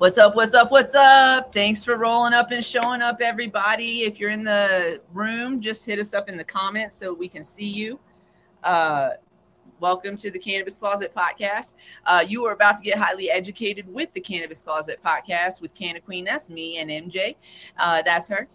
What's up, what's up, what's up? Thanks for rolling up and showing up, everybody. If you're in the room, just hit us up in the comments so we can see you. Welcome to the Cannabis Closet podcast. You are about to get highly educated with the Cannabis Closet podcast with Canna Queen. That's me and MJ. That's her.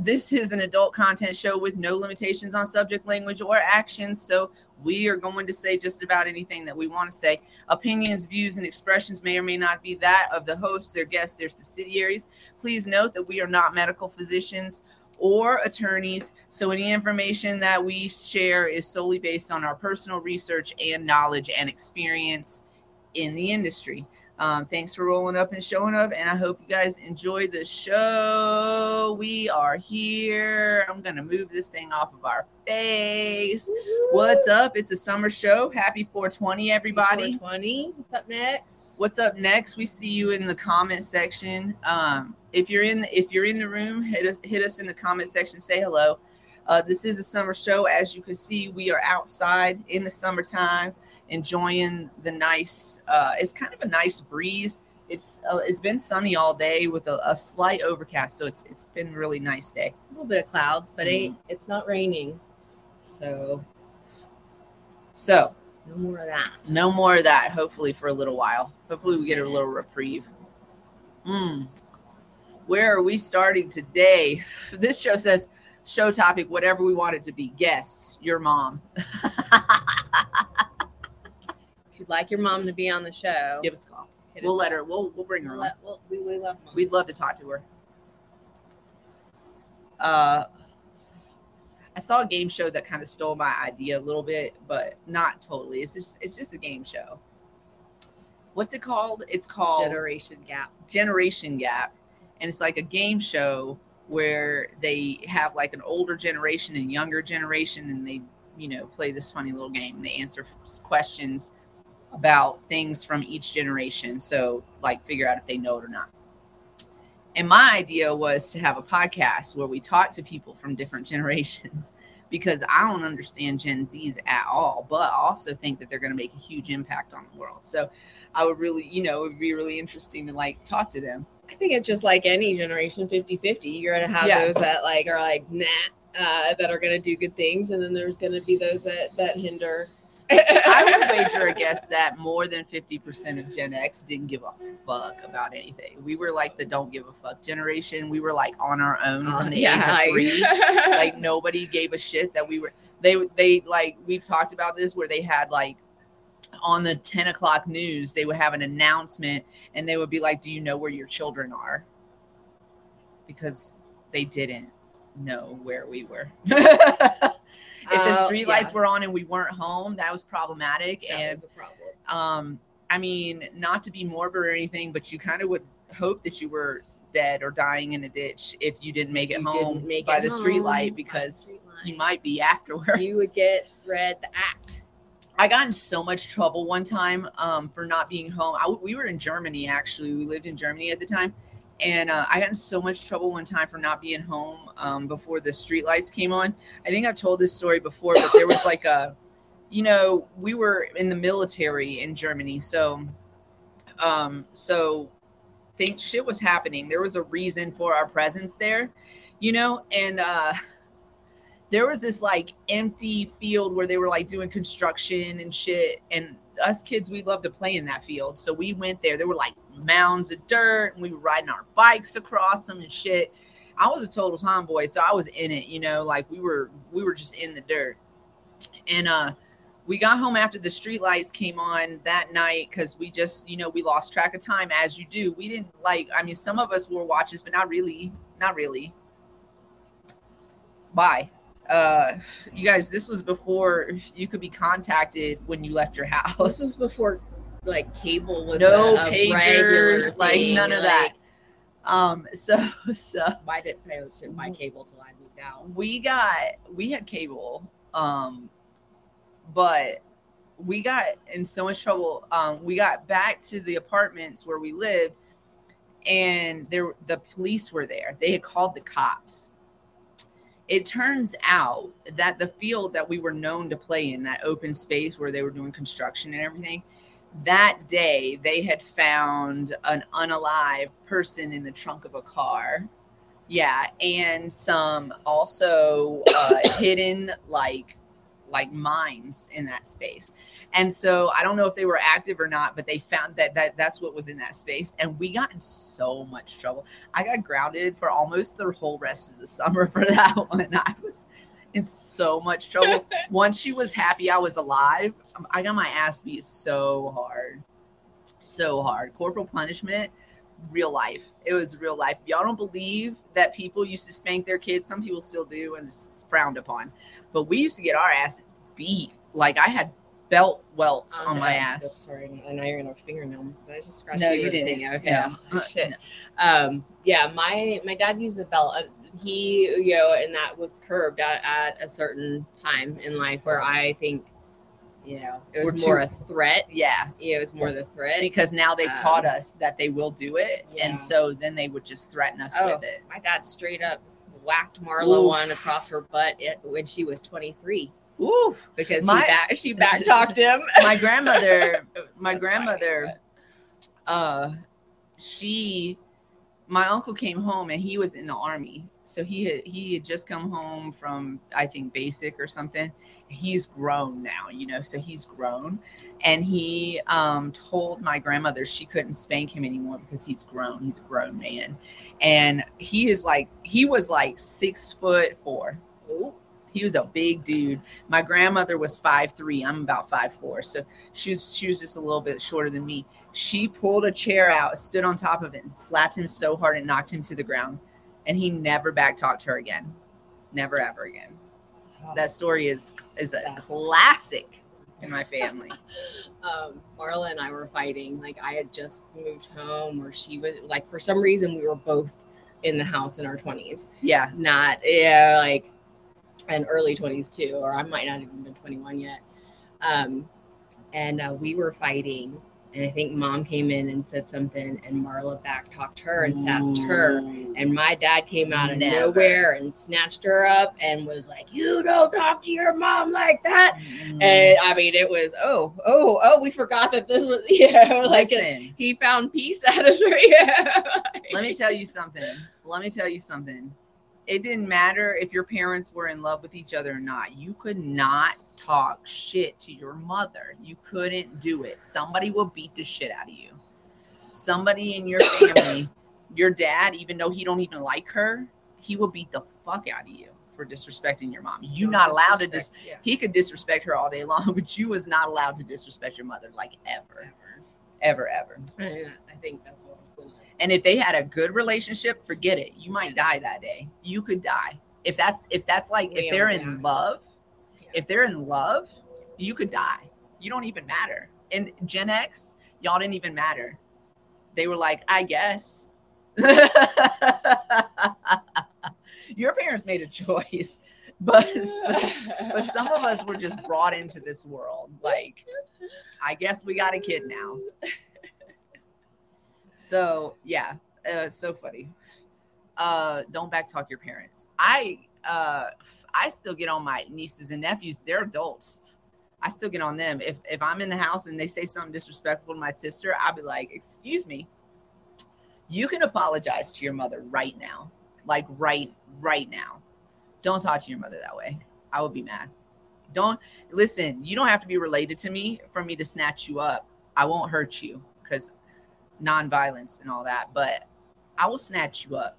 This is an adult content show with no limitations on subject, language, or actions. So we are going to say just about anything that we want to say. Opinions, views, and expressions may or may not be that of the hosts, their guests, their subsidiaries. Please note that we are not medical physicians or attorneys, so any information that we share is solely based on our personal research and knowledge and experience in the industry. Thanks for rolling up and showing up, and I hope you guys enjoy the show. We are here. I'm gonna move this thing off of our face. Woo-hoo. What's up? It's a summer show. Happy 420, everybody. 420. What's up next? What's up next? We see you in the comment section. If you're in the room, hit us in the comment section. Say hello. This is a summer show. As you can see, we are outside in the summertime, enjoying the nice. It's kind of a nice breeze. It's been sunny all day with a slight overcast, so it's been a really nice day. A little bit of clouds, but it's not raining. So no more of that. No more of that. Hopefully for a little while. Hopefully we get a little reprieve. Where are we starting today? This show says show topic, whatever we want it to be. Guests, your mom. If you'd like your mom to be on the show, give us a call. We'll let her. We'll bring her on. We love mom. We'd love to talk to her. I saw a game show that kind of stole my idea a little bit, but not totally. It's just a game show. What's it called? It's called Generation Gap. And it's like a game show where they have like an older generation and younger generation, and they, play this funny little game. They answer questions about things from each generation. So like figure out if they know it or not. And my idea was to have a podcast where we talk to people from different generations, because I don't understand Gen Zs at all, but I also think that they're going to make a huge impact on the world. So I would really, it would be really interesting to like talk to them. I think it's just like any generation, 50-50. You're going to have those that like are like, nah, that are going to do good things. And then there's going to be those that hinder. I would wager a guess that more than 50% of Gen X didn't give a fuck about anything. We were like the don't give a fuck generation. We were like on our own from the age of 3. Like nobody gave a shit that we were. They like, we've talked about this where they had like, on the 10 o'clock news, they would have an announcement and they would be like, do you know where your children are? Because they didn't know where we were. If the street lights were on and we weren't home, that was problematic. That was a problem. I mean, not to be morbid or anything, but you kind of would hope that you were dead or dying in a ditch if you didn't make it home by the street light, because you might be afterwards. You would get read the act. I got in so much trouble one time for not being home. We were in Germany, actually. We lived in Germany at the time. And I got in so much trouble one time for not being home before the streetlights came on. I think I've told this story before, but there was like a, we were in the military in Germany. So think shit was happening. There was a reason for our presence there, and there was this like empty field where they were like doing construction and shit. And us kids, we love to play in that field. So we went there. There were like mounds of dirt and we were riding our bikes across them and shit. I was a total tomboy, so I was in it, like we were just in the dirt. And we got home after the streetlights came on that night because we just, we lost track of time, as you do. We didn't some of us wore watches, but not really. Bye. You guys, this was before you could be contacted when you left your house. This was before like cable was a pagers, like thing, none of that. So I didn't pay cable till I moved out. We had cable, but we got in so much trouble. We got back to the apartments where we lived, and the police were there. They had called the cops. It turns out that the field that we were known to play in, that open space where they were doing construction and everything, that day they had found an unalive person in the trunk of a car. Yeah. And some also hidden like mines in that space. And so I don't know if they were active or not, but they found that's what was in that space. And we got in so much trouble. I got grounded for almost the whole rest of the summer for that one. I was in so much trouble. Once she was happy I was alive, I got my ass beat so hard. So hard. Corporal punishment, real life. It was real life. Y'all don't believe that people used to spank their kids. Some people still do, and it's frowned upon. But we used to get our ass beat. Like, I had belt welts on my ass. Sorry, I know you're gonna fingernail me, but I just scratched. No, you didn't. Okay. No. Oh, shit. No. Yeah, my dad used a belt. And that was curbed at a certain time in life where I think, it was more a threat. Yeah. Yeah, it was more the threat. Because now they've taught us that they will do it. Yeah. And so then they would just threaten us with it. My dad straight up whacked Marla one across her butt when she was 23. Oof. Because she back-talked him. My uncle came home and he was in the army. So he had just come home from, I think, basic or something. He's grown now, so he's grown. And he told my grandmother she couldn't spank him anymore because he's grown. He's a grown man. And he was 6'4". Ooh. He was a big dude. My grandmother was 5'3". I'm about 5'4". So she was just a little bit shorter than me. She pulled a chair out, stood on top of it, and slapped him so hard it knocked him to the ground. And he never backtalked her again. Never, ever again. Oh, that story is a classic in my family. Marla and I were fighting. Like, I had just moved home, or she was, for some reason, we were both in the house in our 20s. Yeah. And early 20s, too, or I might not even been 21 yet. And we were fighting. And I think Mom came in and said something, and Marla back-talked her and sassed her. And my dad came out of nowhere and snatched her up and was like, "You don't talk to your mom like that." And I mean, it was, we forgot that this was, listen, he found peace out of her. Yeah. Let me tell you something. It didn't matter if your parents were in love with each other or not. You could not talk shit to your mother. You couldn't do it. Somebody will beat the shit out of you. Somebody in your family, your dad, even though he don't even like her, he will beat the fuck out of you for disrespecting your mom. You're not allowed to he could disrespect her all day long, but you was not allowed to disrespect your mother, ever. I think that's what it's going to be. And if they had a good relationship, forget it. You might die that day. You could die. If they're in love, you could die. You don't even matter. And Gen X, y'all didn't even matter. They were like, I guess. Your parents made a choice, but some of us were just brought into this world. I guess we got a kid now. So, yeah, so funny. Don't backtalk your parents. I still get on my nieces and nephews. They're adults. I still get on them. If I'm in the house and they say something disrespectful to my sister, I'll be like, "Excuse me, you can apologize to your mother right now. Right now. Don't talk to your mother that way. I would be mad. You don't have to be related to me for me to snatch you up. I won't hurt you because nonviolence and all that, but I will snatch you up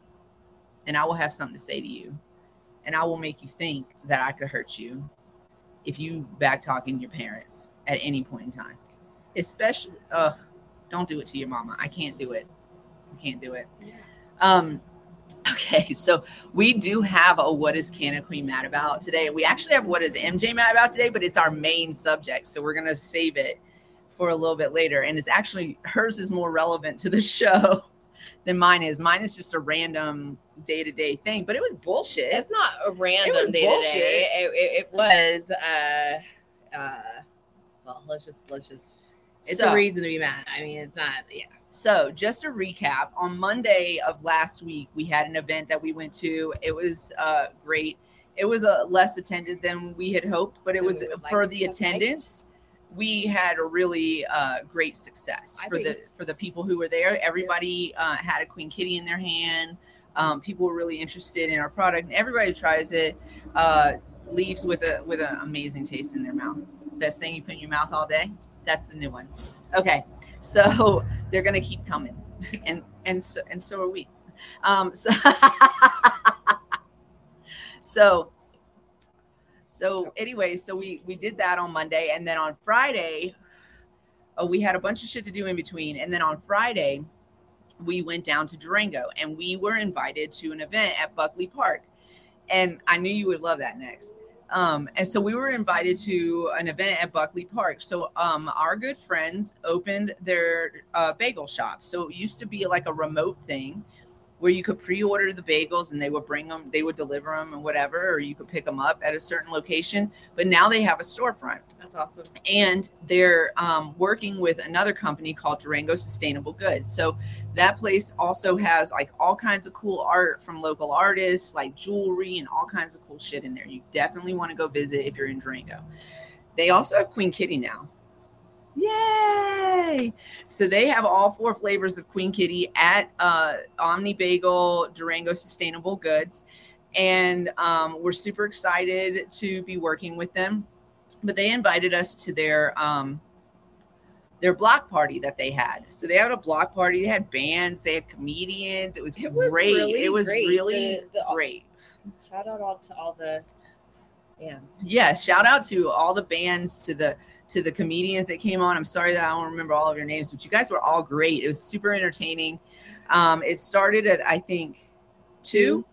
and I will have something to say to you and I will make you think that I could hurt you if you back-talking your parents at any point in time." Especially, don't do it to your mama. I can't do it. Yeah. Okay, so we do have a What is Canna Queen Mad About today. We actually have What is MJ Mad About today, but it's our main subject. So we're going to save it for a little bit later, and it's actually hers is more relevant to the show than mine is. Mine is just a random day-to-day thing, but it was bullshit. It's not a random day-to-day. It was let's just a reason to be mad. I mean, it's not So just a recap, on Monday of last week we had an event that we went to. It was great. It was less attended than we had hoped, but it was for the attendance. we had a really great success for the people who were there. Everybody had a Queen Kitty in their hand. People were really interested in our product. And everybody tries it, leaves with an amazing taste in their mouth. Best thing you put in your mouth all day. That's the new one. Okay, so they're gonna keep coming, and so are we. So anyway, so we did that on Monday, and then on Friday, we had a bunch of shit to do in between, and then on Friday, we went down to Durango, and we were invited to an event at Buckley Park, and I knew you would love that next. And so we were invited to an event at Buckley Park. So our good friends opened their bagel shop. So it used to be like a remote thing where you could pre-order the bagels and they would bring them, they would deliver them and whatever, or you could pick them up at a certain location. But now they have a storefront. That's awesome. And they're working with another company called Durango Sustainable Goods. So that place also has like all kinds of cool art from local artists, like jewelry and all kinds of cool shit in there. You definitely want to go visit if you're in Durango. They also have Queen Kitty now. Yay! So they have all four flavors of Queen Kitty at Omni Bagel, Durango Sustainable Goods, and we're super excited to be working with them. But they invited us to their block party that they had. So they had a block party. They had bands. They had comedians. It was great. Really great. Shout out to all the bands. Yes, shout out to all the bands, to the comedians that came on. I'm sorry that I don't remember all of your names, but you guys were all great. It was super entertaining. It started at, I think, 2.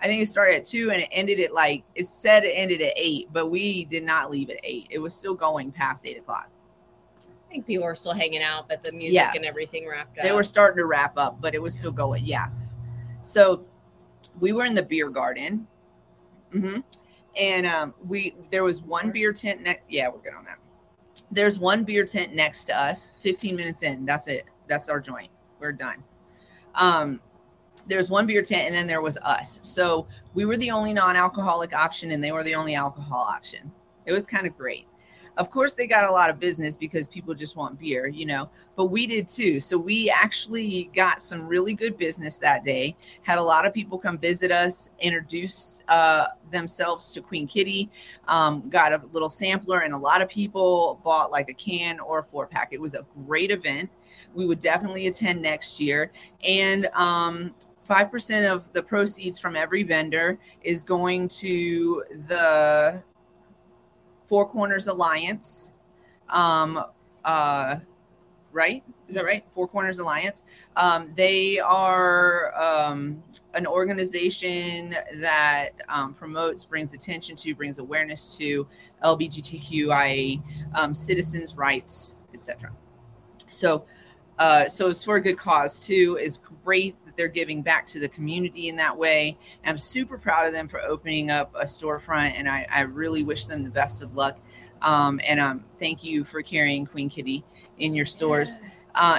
I think it started at 2 and it ended at like, it said it ended at 8, but we did not leave at 8. It was still going past 8 o'clock. I think people were still hanging out, but the music and everything wrapped up. They were starting to wrap up, but it was still going. Yeah. So we were in the beer garden. Mm-hmm. And there was one beer tent. We're good on that. There's one beer tent next to us, 15 minutes in. That's it. That's our joint. We're done. There's one beer tent, and then there was us. So we were the only non-alcoholic option, and they were the only alcohol option. It was kind of great. Of course, they got a lot of business because people just want beer, you know, but we did too. So we actually got some really good business that day, had a lot of people come visit us, introduce themselves to Queen Kitty, got a little sampler, and a lot of people bought like a can or a 4-pack. It was a great event. We would definitely attend next year. And 5% of the proceeds from every vendor is going to the Four Corners Alliance, right? Is that right? Four Corners Alliance. They are an organization that promotes, brings attention to, brings awareness to LGBTQIA citizens' rights, etc. So it's for a good cause too. It's great that they're giving back to the community in that way. And I'm super proud of them for opening up a storefront, and I really wish them the best of luck. And thank you for carrying Queen Kitty in your stores,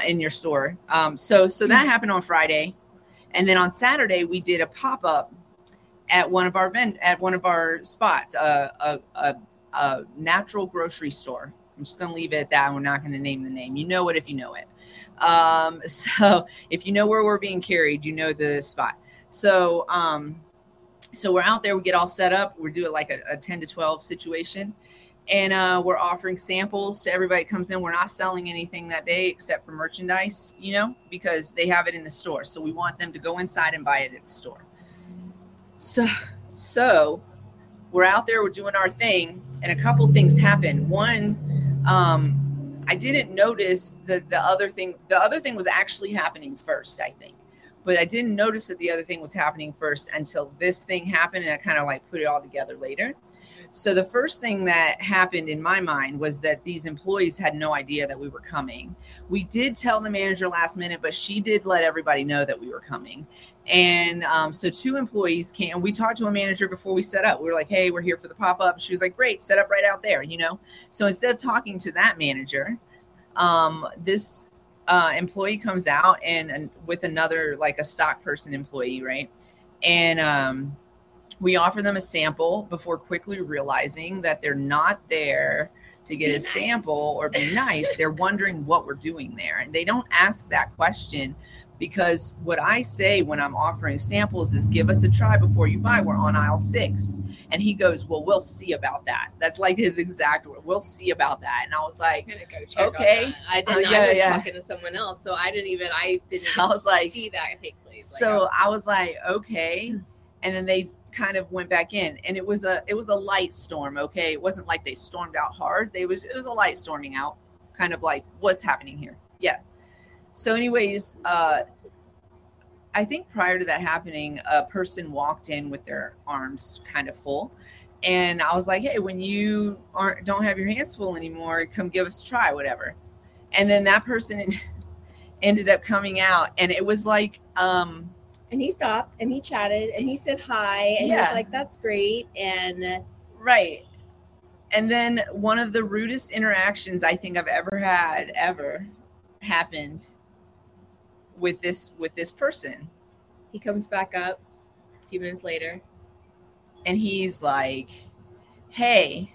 in your store. So that happened on Friday, and then on Saturday we did a pop up at one of our spots, a natural grocery store. I'm just gonna leave it at that. We're not gonna name the name. You know it if you know it. So if you know where we're being carried, you know the spot. So we're out there, we get all set up. We're doing like a 10 to 12 situation. And, we're offering samples to everybody that comes in. We're not selling anything that day except for merchandise, you know, because they have it in the store. So we want them to go inside and buy it at the store. So we're out there, we're doing our thing. And a couple things happened. One, I didn't notice that the other thing was actually happening first, I think. But I didn't notice that the other thing was happening first until this thing happened, and I kind of like put it all together later. So the first thing that happened in my mind was that these employees had no idea that we were coming. We did tell the manager last minute, but she did let everybody know that we were coming. And so 2 employees came, and we talked to a manager before we set up. We were like, hey, we're here for the pop-up. She was like, great, set up right out there, you know. So instead of talking to that manager, this employee comes out and with another, like a stock person employee, right? And we offer them a sample before quickly realizing that they're not there to get a sample or be nice, they're wondering what we're doing there. And they don't ask that question, because what I say when I'm offering samples is, give us a try before you buy. We're on aisle 6. And he goes, well, we'll see about that. That's like his exact word. We'll see about that. And I was like, I'm gonna go check okay. I didn't know I was talking to someone else. So I didn't see that take place. So I was like, okay. And then they kind of went back in, and it was a light storm. Okay. It wasn't like they stormed out hard. It was a light storming out, kind of like, what's happening here? Yeah. So anyways, I think prior to that happening, a person walked in with their arms kind of full. And I was like, hey, when you don't have your hands full anymore, come give us a try, whatever. And then that person ended up coming out, and it was like, and he stopped and he chatted and he said hi, and he was like, that's great. And right. And then one of the rudest interactions I think I've ever had happened with this person. He comes back up a few minutes later, and he's like, hey,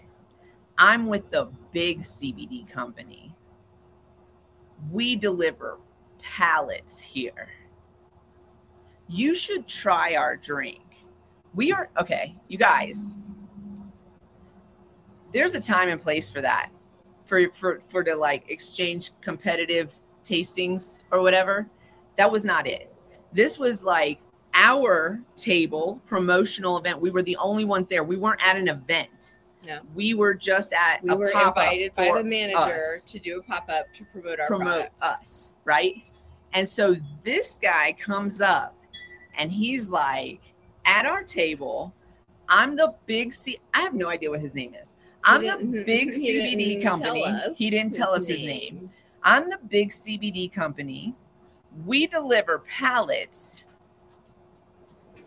I'm with the big CBD company. We deliver pallets here. You should try our drink. We are okay, you guys. There's a time and place for that. For to like exchange competitive tastings or whatever. That was not it. This was like our table promotional event. We were the only ones there. We weren't at an event. No. We were just at we were invited by the manager to do a pop-up to promote our product. Promote us, right? And so this guy comes up and he's like, at our table, I'm the big I have no idea what his name is. I'm the big CBD company. He didn't tell us his name. I'm the big CBD company. We deliver pallets.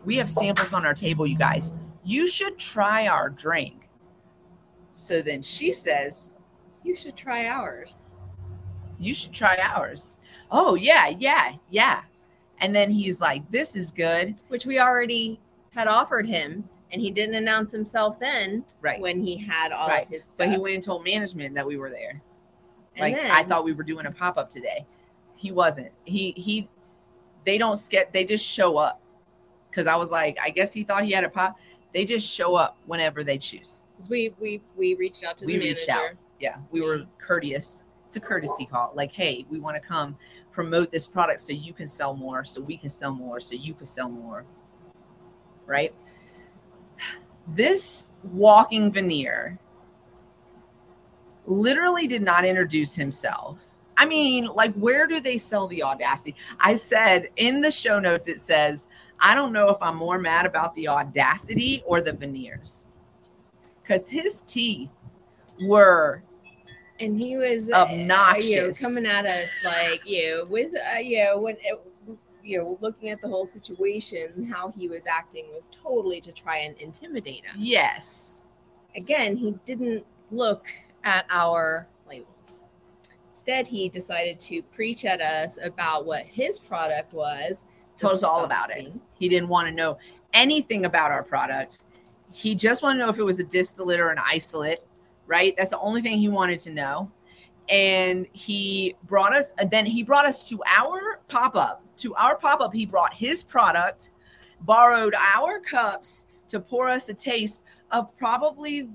We have samples on our table, you guys. You should try our drink. So then she says, you should try ours. You should try ours. Oh, yeah. And then he's like, this is good. Which we already had offered him. And he didn't announce himself then, right, when he had all of his stuff. But he went and told management that we were there. And like, then, I thought we were doing a pop-up today. He wasn't. He they don't skip. They just show up. Because I was like, I guess he thought he had a pop. They just show up whenever they choose. Because we reached out to the manager. Yeah, we were courteous. It's a courtesy call. Like, hey, we want to come promote this product so you can sell more, so we can sell more, so you can sell more. Right? This walking veneer literally did not introduce himself. I mean, like, where do they sell the audacity? I said in the show notes, it says, I don't know if I'm more mad about the audacity or the veneers. Because his teeth were... And he was obnoxious. Coming at us like, looking at the whole situation, how he was acting was totally to try and intimidate us. Yes. Again, he didn't look at our labels. Instead, he decided to preach at us about what his product was. Told us all about it. He didn't want to know anything about our product. He just wanted to know if it was a distillate or an isolate, right? That's the only thing he wanted to know. And he brought us to our pop-up. To our pop-up, he brought his product, borrowed our cups to pour us a taste of probably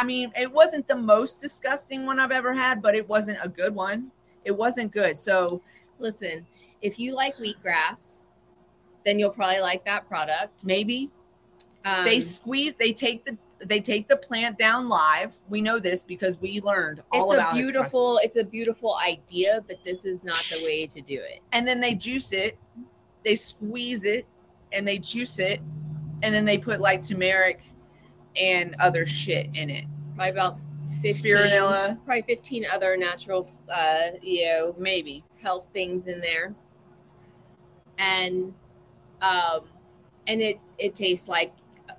it wasn't the most disgusting one I've ever had, but it wasn't a good one. It wasn't good. So listen, if you like wheatgrass, then you'll probably like that product. Maybe. They take the plant down live. We know this because we learned all about it. It's a beautiful idea, but this is not the way to do it. And then they juice it. They squeeze it and they juice it. And then they put like turmeric and other shit in it. Probably about 15. Spirulina. Probably 15 other natural, maybe health things in there. And it tastes like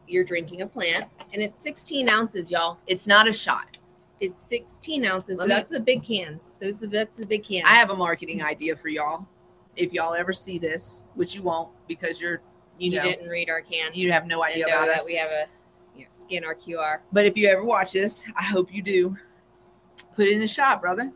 you're drinking a plant, and it's 16 ounces, y'all. It's not a shot. It's 16 ounces. So that's the big cans. That's the big cans. I have a marketing idea for y'all. If y'all ever see this, which you won't because you didn't read our can. You have no idea about that. We have a scan our QR. But if you ever watch this, I hope you do. Put it in the shot, brother.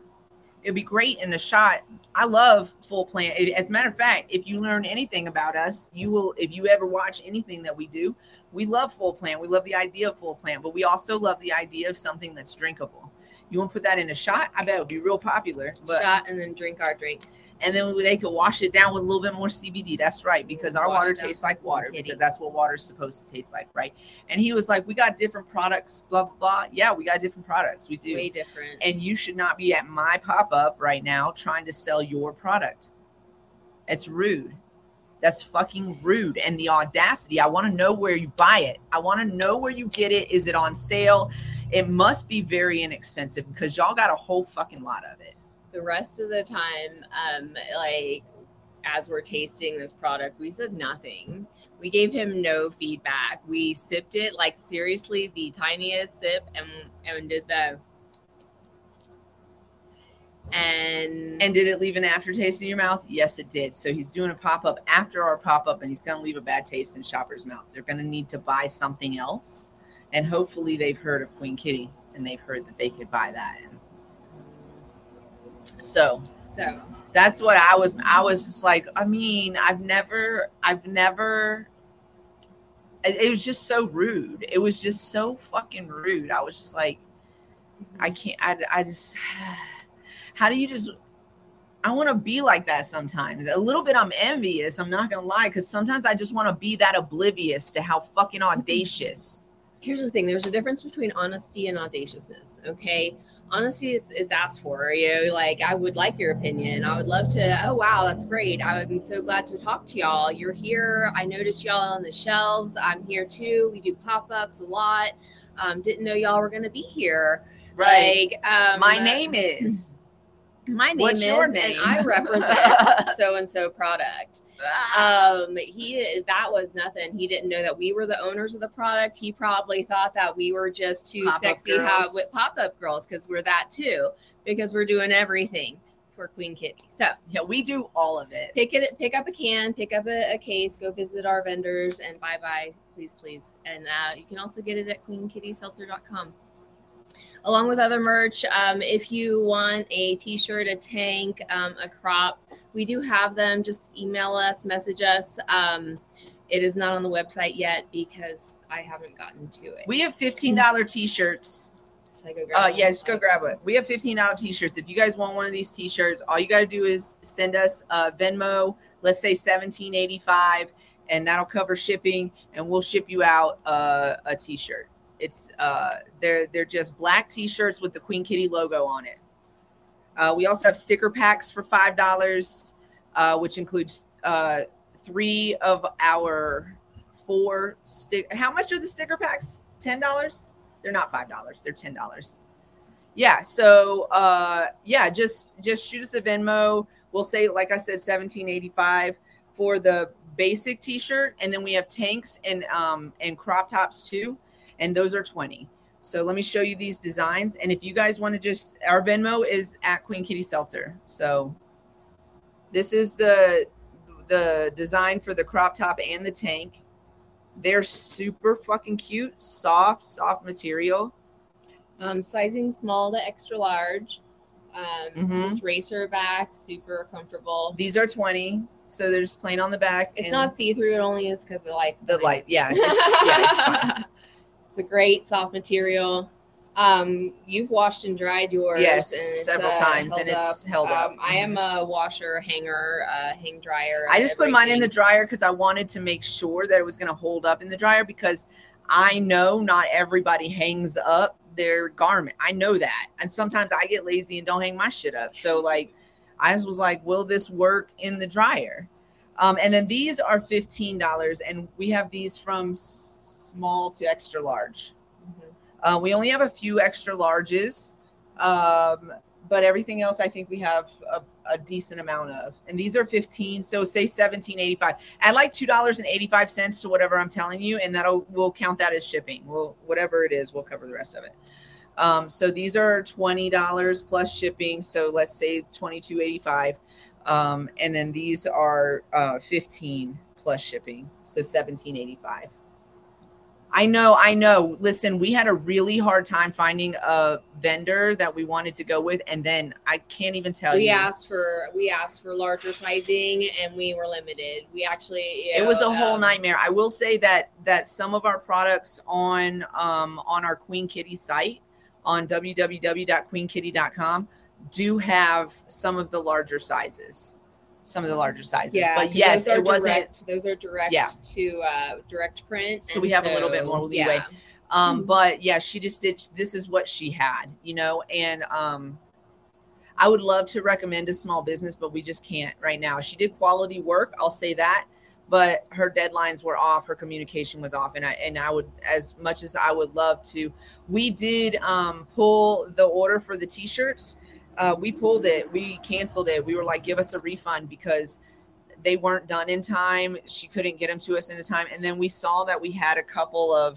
It'd be great in a shot. I love full plant. As a matter of fact, if you learn anything about us, you will, if you ever watch anything that we do, we love full plant. We love the idea of full plant, but we also love the idea of something that's drinkable. You want to put that in a shot? I bet it would be real popular. But shot and then drink our drink. And then they could wash it down with a little bit more CBD. That's right. Because our water tastes like water, because that's what water is supposed to taste like. Right. And he was like, we got different products, blah, blah, blah. Yeah, we got different products. We do. Way different. And you should not be at my pop-up right now trying to sell your product. That's rude. That's fucking rude. And the audacity. I want to know where you buy it. I want to know where you get it. Is it on sale? It must be very inexpensive because y'all got a whole fucking lot of it. The rest of the time, like as we're tasting this product, we said nothing. We gave him no feedback. We sipped it like seriously, the tiniest sip, and did the and did it leave an aftertaste in your mouth? Yes, it did. So he's doing a pop-up after our pop-up, and he's going to leave a bad taste in shoppers' mouths. They're going to need to buy something else, and hopefully they've heard of Queen Kitty and they've heard that they could buy that. So that's what I was just like, I mean, I've never, it was just so rude. It was just so fucking rude. I was just like, I can't, I just, how do you just, I want to be like that sometimes. A little bit I'm envious. I'm not going to lie. Cause sometimes I just want to be that oblivious to how fucking audacious. Here's the thing. There's a difference between honesty and audaciousness. Okay. Honesty is asked for, you know, like, I would like your opinion. I would love to, oh, wow, that's great. I'm so glad to talk to y'all. You're here. I noticed y'all on the shelves. I'm here too. We do pop-ups a lot. Didn't know y'all were going to be here. Right. Like, my name What's is, your name? And I represent so-and-so product. That was nothing. He didn't know that we were the owners of the product. He probably thought that we were just too pop-up sexy with pop-up girls, because we're that too, because we're doing everything for Queen Kitty. So yeah, we do all of it. Pick up a can, pick up a case, go visit our vendors, and bye, please. And you can also get it at QueenKittySeltzer.com. Along with other merch, if you want a t-shirt, a tank, a crop, we do have them. Just email us, message us. It is not on the website yet because I haven't gotten to it. We have $15 t-shirts. Should I go grab one? Yeah, just go grab it. We have $15 t-shirts. If you guys want one of these t-shirts, all you got to do is send us Venmo, let's say $17.85, and that'll cover shipping, and we'll ship you out a t-shirt. It's they're just black t-shirts with the Queen Kitty logo on it. We also have sticker packs for $5, which includes 3 of our 4 sticker. How much are the sticker packs? $10? They're not $5. They're $10. Yeah. So just shoot us a Venmo. We'll say, like I said, $17.85 for the basic t-shirt, and then we have tanks and crop tops too. And those are $20. So let me show you these designs. And if you guys want to just, our Venmo is at Queen Kitty Seltzer. So this is the design for the crop top and the tank. They're super fucking cute, soft material. Sizing small to extra large. This racer back, super comfortable. These are $20. So they're just plain on the back. It's not see-through. It only is because the lights. Yeah. It's fine. It's a great soft material. You've washed and dried yours. Yes, several times, and it's held up. I am a washer, hanger, hang dryer. I just put mine in the dryer because I wanted to make sure that it was going to hold up in the dryer, because I know not everybody hangs up their garment. I know that. And sometimes I get lazy and don't hang my shit up. So like, I just was like, will this work in the dryer? And then these are $15, and we have these from small to extra large. We only have a few extra larges, but everything else I think we have a decent amount of. And these are $15, so say $17.85. Add like $2.85 to whatever I'm telling you, and we'll count that as shipping. We'll, whatever it is, we'll cover the rest of it. So these are $20 plus shipping, so let's say $22.85, and then these are $15 plus shipping, so $17.85. I know. Listen, we had a really hard time finding a vendor that we wanted to go with. And then I can't even tell you. We asked for larger sizing and we were limited. We actually, it was a whole nightmare. I will say that some of our products on our Queen Kitty site on www.queenkitty.com do have some of the larger sizes. Yeah, but yes, it wasn't. Those are direct to direct print. So we have a little bit more leeway. Yeah. But yeah, she just did. This is what she had, you know. And I would love to recommend a small business, but we just can't right now. She did quality work, I'll say that. But her deadlines were off. Her communication was off. And I would, as much as I would love to, we did pull the order for the t-shirts. We pulled it. We canceled it. We were like, give us a refund because they weren't done in time. She couldn't get them to us in time. And then we saw that we had a couple of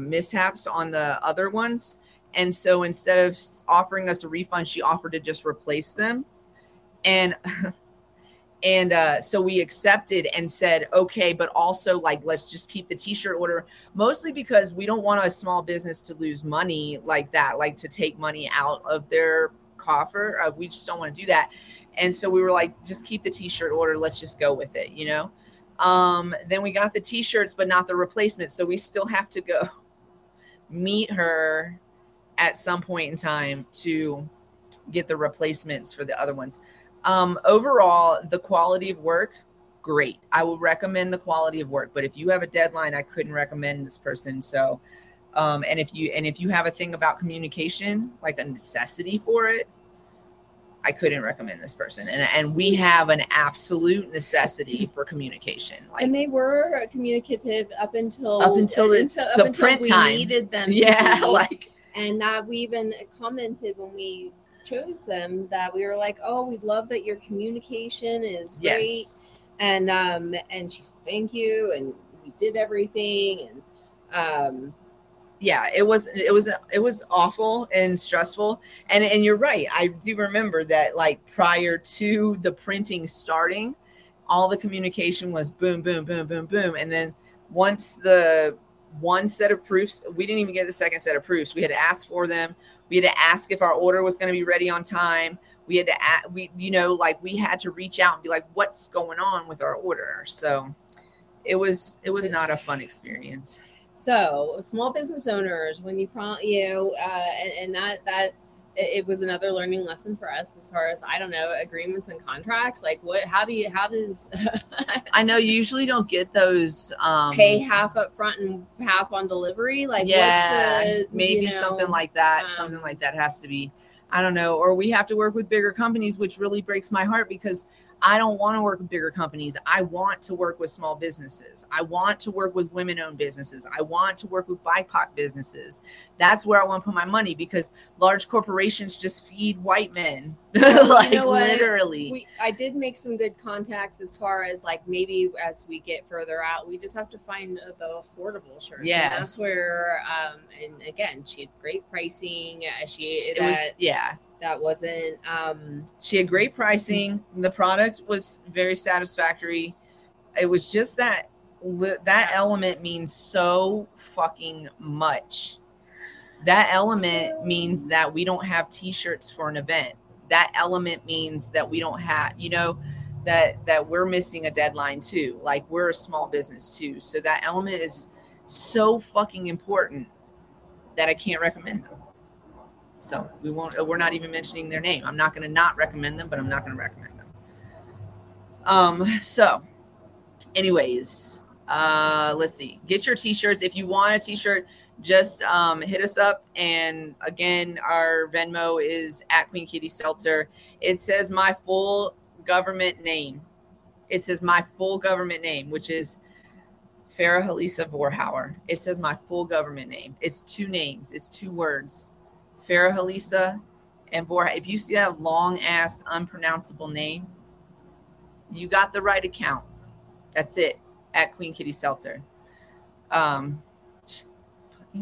mishaps on the other ones. And so instead of offering us a refund, she offered to just replace them. And so we accepted and said, okay, but also like, let's just keep the t-shirt order, mostly because we don't want a small business to lose money like that, like to take money out of their coffer. We just don't want to do that. And so we were like, just keep the t-shirt order. Let's just go with it. You know? Then we got the t-shirts, but not the replacements. So we still have to go meet her at some point in time to get the replacements for the other ones. Overall, the quality of work, great. I will recommend the quality of work, but if you have a deadline, I couldn't recommend this person. So, and if you have a thing about communication, like a necessity for it, I couldn't recommend this person. And we have an absolute necessity for communication. Like, and they were communicative up until we needed them. Yeah. To be. Like, and that we even commented when we chose them that we were like, oh, we love that your communication is great. Yes. And she said thank you, and we did everything, and it was awful and stressful, and you're right. I do remember that, like, prior to the printing starting, all the communication was boom, boom, boom, boom, boom, and then once the one set of proofs, we didn't even get the second set of proofs. We had to ask for them. We had to ask if our order was going to be ready on time. We had to, we had to reach out and be like, what's going on with our order? So it was not a fun experience. So small business owners, when you it was another learning lesson for us as far as, I don't know, agreements and contracts. Like, how does I know you usually don't get those pay half up front and half on delivery. Like, something like that has to be, I don't know. Or we have to work with bigger companies, which really breaks my heart because I don't want to work with bigger companies. I want to work with small businesses. I want to work with women-owned businesses. I want to work with BIPOC businesses. That's where I want to put my money, because large corporations just feed white men. Like, you know, literally. I did make some good contacts as far as, like, maybe as we get further out, we just have to find the affordable shirts. Yes. And that's where, and again, she had great pricing. She had great pricing. The product was very satisfactory. It was just that element means so fucking much. That element means that we don't have t-shirts for an event. That element means that we don't have, you know, that we're missing a deadline too. Like, we're a small business too. So that element is so fucking important that I can't recommend them. So we're not even mentioning their name. I'm not going to not recommend them, but I'm not going to recommend them. So anyways, let's see, get your t-shirts. If you want a t-shirt, just, hit us up. And again, our Venmo is at Queen Kitty Seltzer. It says my full government name. Which is Farah Halisa Vorhauer. It says my full government name. It's two names. It's two words. Farah Halisa and Vorhauer. If you see that long ass unpronounceable name, you got the right account. That's it. At Queen Kitty Seltzer. Fucking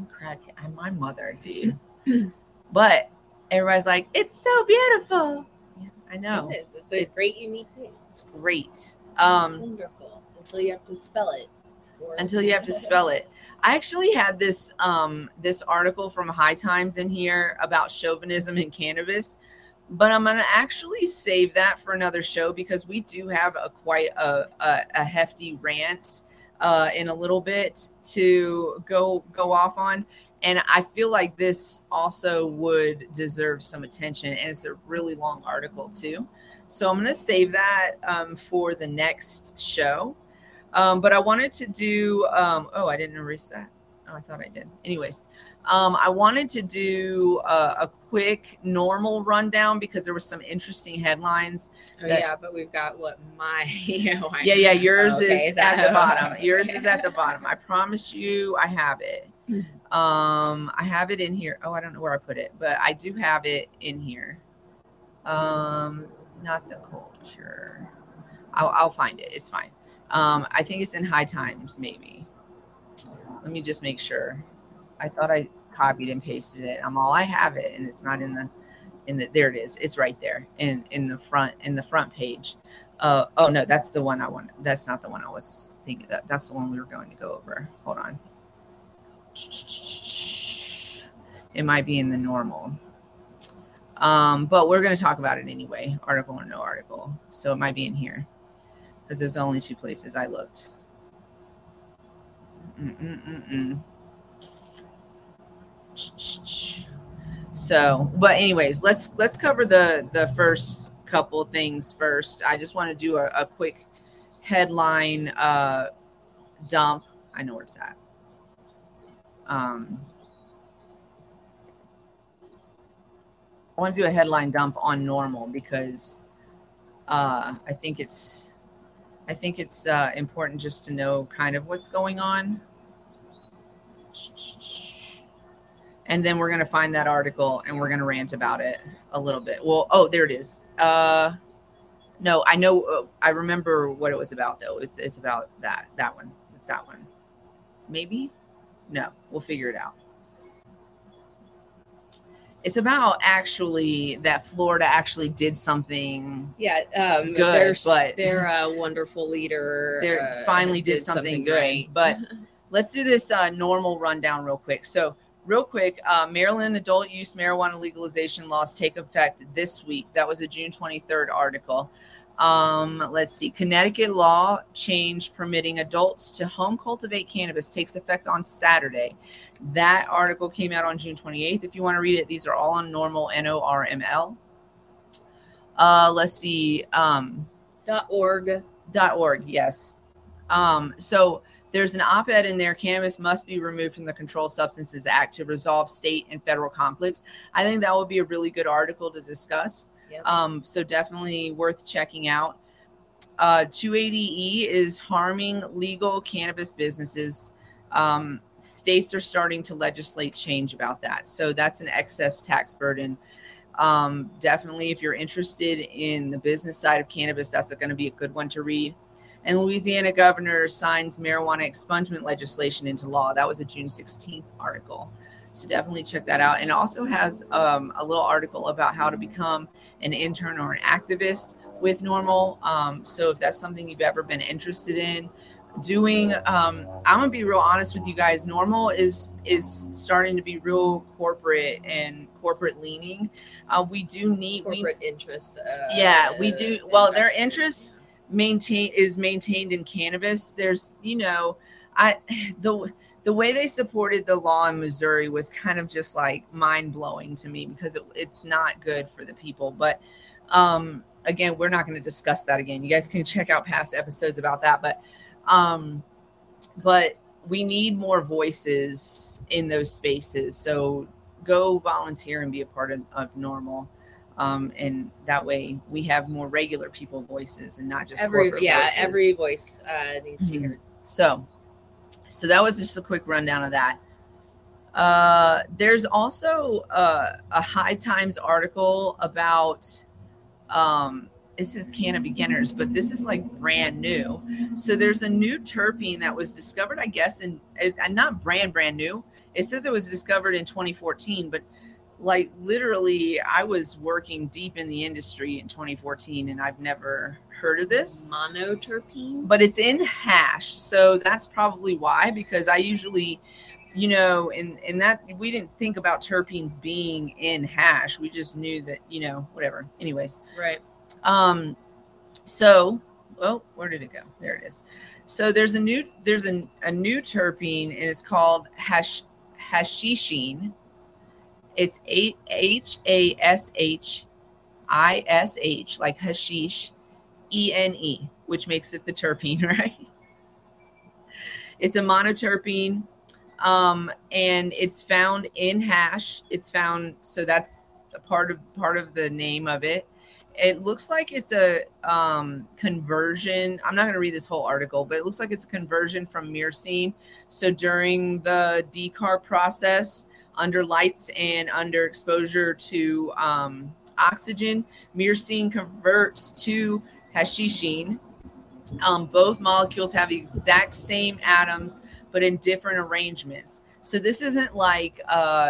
crack. I'm my mother, dude. But everybody's like, it's so beautiful. Yeah, I know. It is. It's a great, unique thing. It's great. Wonderful. Until you have to spell it. until you have to spell it. I actually had this this article from High Times in here about chauvinism in cannabis, but I'm going to actually save that for another show because we do have quite a hefty rant in a little bit to go off on. And I feel like this also would deserve some attention. And it's a really long article too. So I'm going to save that for the next show. But I wanted to do, I didn't erase that. Oh, I thought I did. Anyways, I wanted to do a quick normal rundown because there were some interesting headlines. But we've got what my... yours is at the bottom. Yours is at the bottom. I promise you I have it. I have it in here. Oh, I don't know where I put it, but I do have it in here. Not the cold cure. I'll find it. It's fine. I think it's in High Times, maybe. Let me just make sure. I thought I copied and pasted it. I have it, and it's not in the. There it is. It's right there in the front page. No, that's the one I want. That's not the one I was thinking. That's the one we were going to go over. Hold on. It might be in the normal. But we're going to talk about it anyway, article or no article. So it might be in here. Because there's only two places I looked. So, but anyways, let's cover the first couple things first. I just want to do a quick headline dump. I know where it's at. I want to do a headline dump on NORML because I think it's important just to know kind of what's going on. And then we're going to find that article and we're going to rant about it a little bit. Well, there it is. I know. I remember what it was about, though. It's about that one. It's that one. Maybe? No, we'll figure it out. It's about actually that Florida actually did something. Yeah, good, but they're a wonderful leader. They finally did something good. Right. But let's do this normal rundown real quick. So, real quick, Maryland adult use marijuana legalization laws take effect this week. That was a June 23rd article. Let's see. Connecticut law change permitting adults to home cultivate cannabis takes effect on Saturday. That article came out on June 28th. If you want to read it, these are all on NORML, NORML. Let's see. .org. Yes. So there's an op-ed in there. Cannabis must be removed from the Controlled Substances Act to resolve state and federal conflicts. I think that would be a really good article to discuss. Yep. So definitely worth checking out. 280E is harming legal cannabis businesses. States are starting to legislate change about that. So that's an excess tax burden. Definitely, if you're interested in the business side of cannabis, that's going to be a good one to read. And Louisiana governor signs marijuana expungement legislation into law. That was a June 16th article. So definitely check that out. And it also has a little article about how to become an intern or an activist with NORML. So if that's something you've ever been interested in doing, I'm going to be real honest with you guys. NORML is starting to be real corporate and corporate leaning. We do need corporate interest. We do. Well, their interest is maintained in cannabis. There's, the way they supported the law in Missouri was kind of just like mind blowing to me because it's not good for the people. But again, we're not going to discuss that again. You guys can check out past episodes about that. But we need more voices in those spaces. So go volunteer and be a part of NORML. And that way we have more regular people voices and not just voices. Every voice needs to be heard. So that was just a quick rundown of that. There's also a High Times article about, this is Canna Beginners, but this is like brand new. So there's a new terpene that was discovered, I guess, and not brand new. It says it was discovered in 2014, but like literally I was working deep in the industry in 2014 and I've never heard of this. Monoterpene? But it's in hash. So that's probably why, because I usually, you know, and that we didn't think about terpenes being in hash. We just knew that, you know, whatever. Anyways. Right. So, oh, where did it go? There it is. So there's a new terpene and it's called hashishene. It's hashishh, like hashish, ene, which makes it the terpene, right? It's a monoterpene, and it's found in hash. It's found, so that's a part of the name of it. It looks like it's a conversion. I'm not going to read this whole article, but it looks like it's a conversion from myrcene. So during the decarb process, under lights and under exposure to oxygen, myrcene converts to hashishene. Both molecules have the exact same atoms, but in different arrangements. So this isn't like,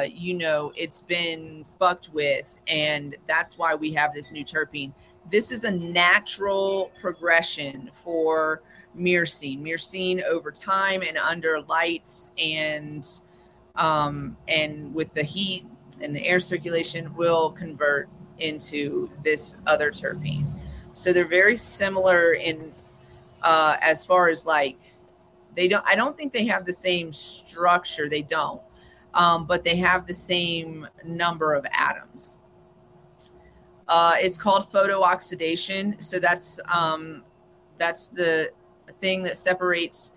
you know, it's been fucked with, and that's why we have this new terpene. This is a natural progression for myrcene. Myrcene over time and under lights and with the heat and the air circulation will convert into this other terpene. So they're very similar in as far as like they don't. I don't think they have the same structure. They don't, but they have the same number of atoms. It's called photooxidation. So that's the thing that separates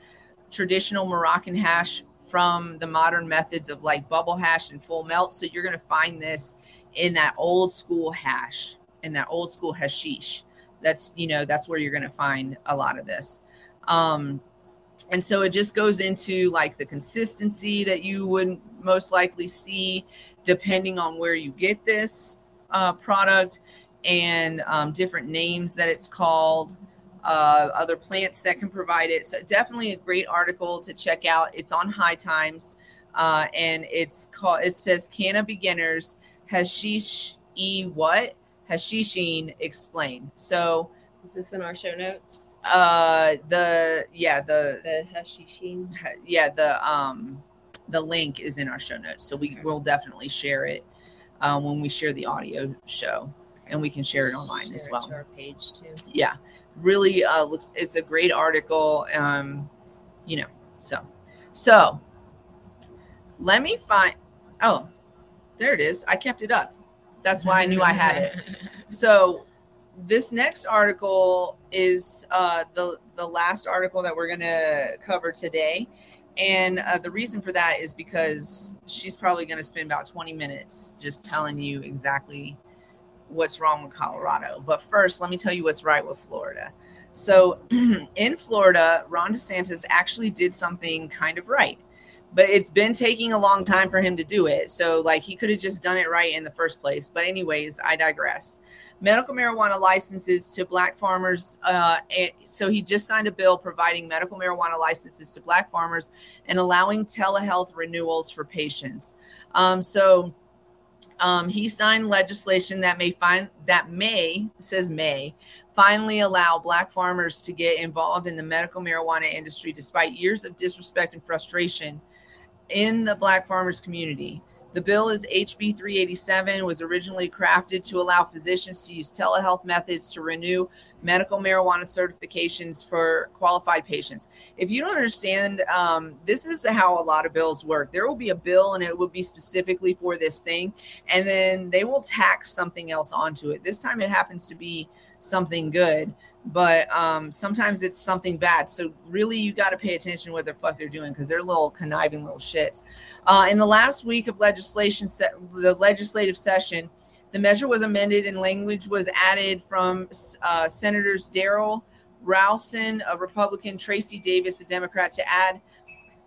traditional Moroccan hash from the modern methods of like bubble hash and full melt. So you're going to find this in that old school hash, in that old school hashish. That's, you know, that's where you're going to find a lot of this. And so it just goes into like the consistency that you would most likely see depending on where you get this product and different names that it's called. Other plants that can provide it. So definitely a great article to check out. It's on High Times, and it's called. It says Canna Beginners Hashish E what Hashishene Explain. So is this in our show notes? The Hashishene. The link is in our show notes, so we will definitely share it when we share the audio show, and we can share it online as well. To our page too. Yeah. Really looks, it's a great article, you know, so let me find, oh, there it is. I kept it up. That's why I knew I had it. So this next article is the last article that we're going to cover today. And the reason for that is because she's probably going to spend about 20 minutes just telling you exactly what's wrong with Colorado. But first, let me tell you what's right with Florida. So in Florida, Ron DeSantis actually did something kind of right, but it's been taking a long time for him to do it. So like he could have just done it right in the first place. But anyways, I digress. Medical marijuana licenses to black farmers. So he just signed a bill providing medical marijuana licenses to black farmers and allowing telehealth renewals for patients. He signed legislation that may finally allow black farmers to get involved in the medical marijuana industry, despite years of disrespect and frustration in the black farmers community. The bill is HB 387, was originally crafted to allow physicians to use telehealth methods to renew medical marijuana certifications for qualified patients. If you don't understand, this is how a lot of bills work. There will be a bill and it will be specifically for this thing, and then they will tack something else onto it. This time it happens to be something good, but sometimes it's something bad. So really, you got to pay attention to what the fuck they're doing, because they're little conniving little shits. In the last week of the legislative session, the measure was amended and language was added from Senators Daryl Rouson, a Republican, Tracy Davis, a Democrat,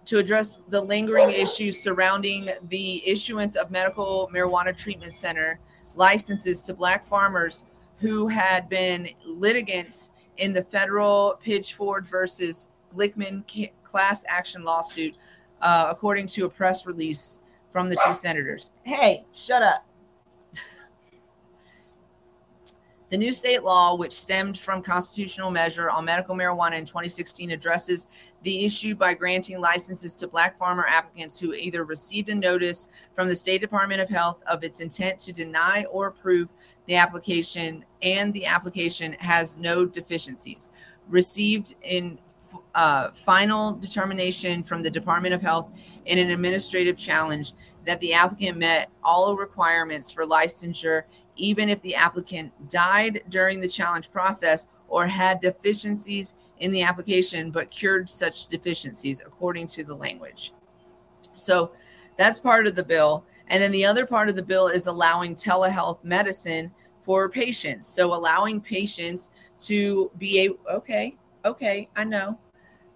to address the lingering issues surrounding the issuance of medical marijuana treatment center licenses to black farmers who had been litigants in the federal Pitchford versus Glickman class action lawsuit, according to a press release from the two senators. Hey, shut up. The new state law, which stemmed from constitutional measure on medical marijuana in 2016, addresses the issue by granting licenses to Black farmer applicants who either received a notice from the State Department of Health of its intent to deny or approve the application, and the application has no deficiencies, received in final determination from the Department of Health in an administrative challenge that the applicant met all requirements for licensure, even if the applicant died during the challenge process or had deficiencies in the application, but cured such deficiencies according to the language. So that's part of the bill. And then the other part of the bill is allowing telehealth medicine for patients. So allowing patients to be able,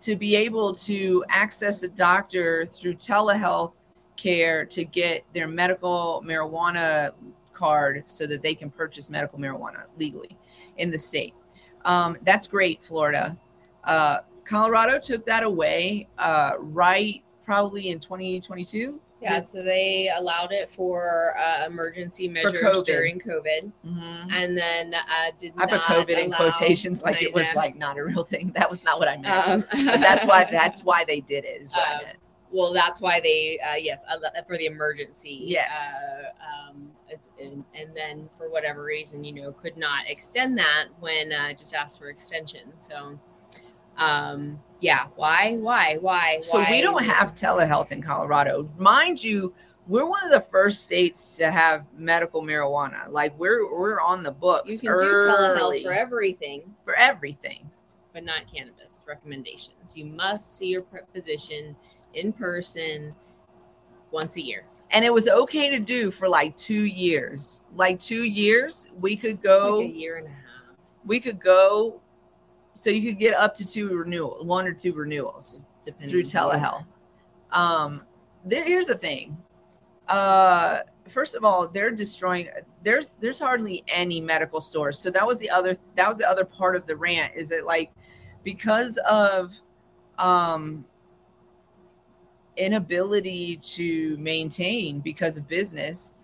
to be able to access a doctor through telehealth care to get their medical marijuana card so that they can purchase medical marijuana legally in the state. That's great, Florida. Colorado took that away probably in 2022. Yeah, so they allowed it for emergency measures for COVID. During COVID, mm-hmm. and then did not. I put COVID in quotations like it was like not a real thing. That was not what I meant. But that's why they did it. Is what I meant. Well, that's why they for the emergency. Yes. And then for whatever reason, could not extend that when just asked for extension. So. Why? So we don't have telehealth in Colorado. Mind you, we're one of the first states to have medical marijuana. Like we're on the books. You can do telehealth for everything. For everything. But not cannabis recommendations. You must see your physician in person once a year. And it was okay to do for like 2 years. We could go like a year and a half. So you could get up to one or two renewals through telehealth. Here's the thing. First of all, they're destroying. There's hardly any medical stores. So that was the other part of the rant. Is that because of inability to maintain because of business,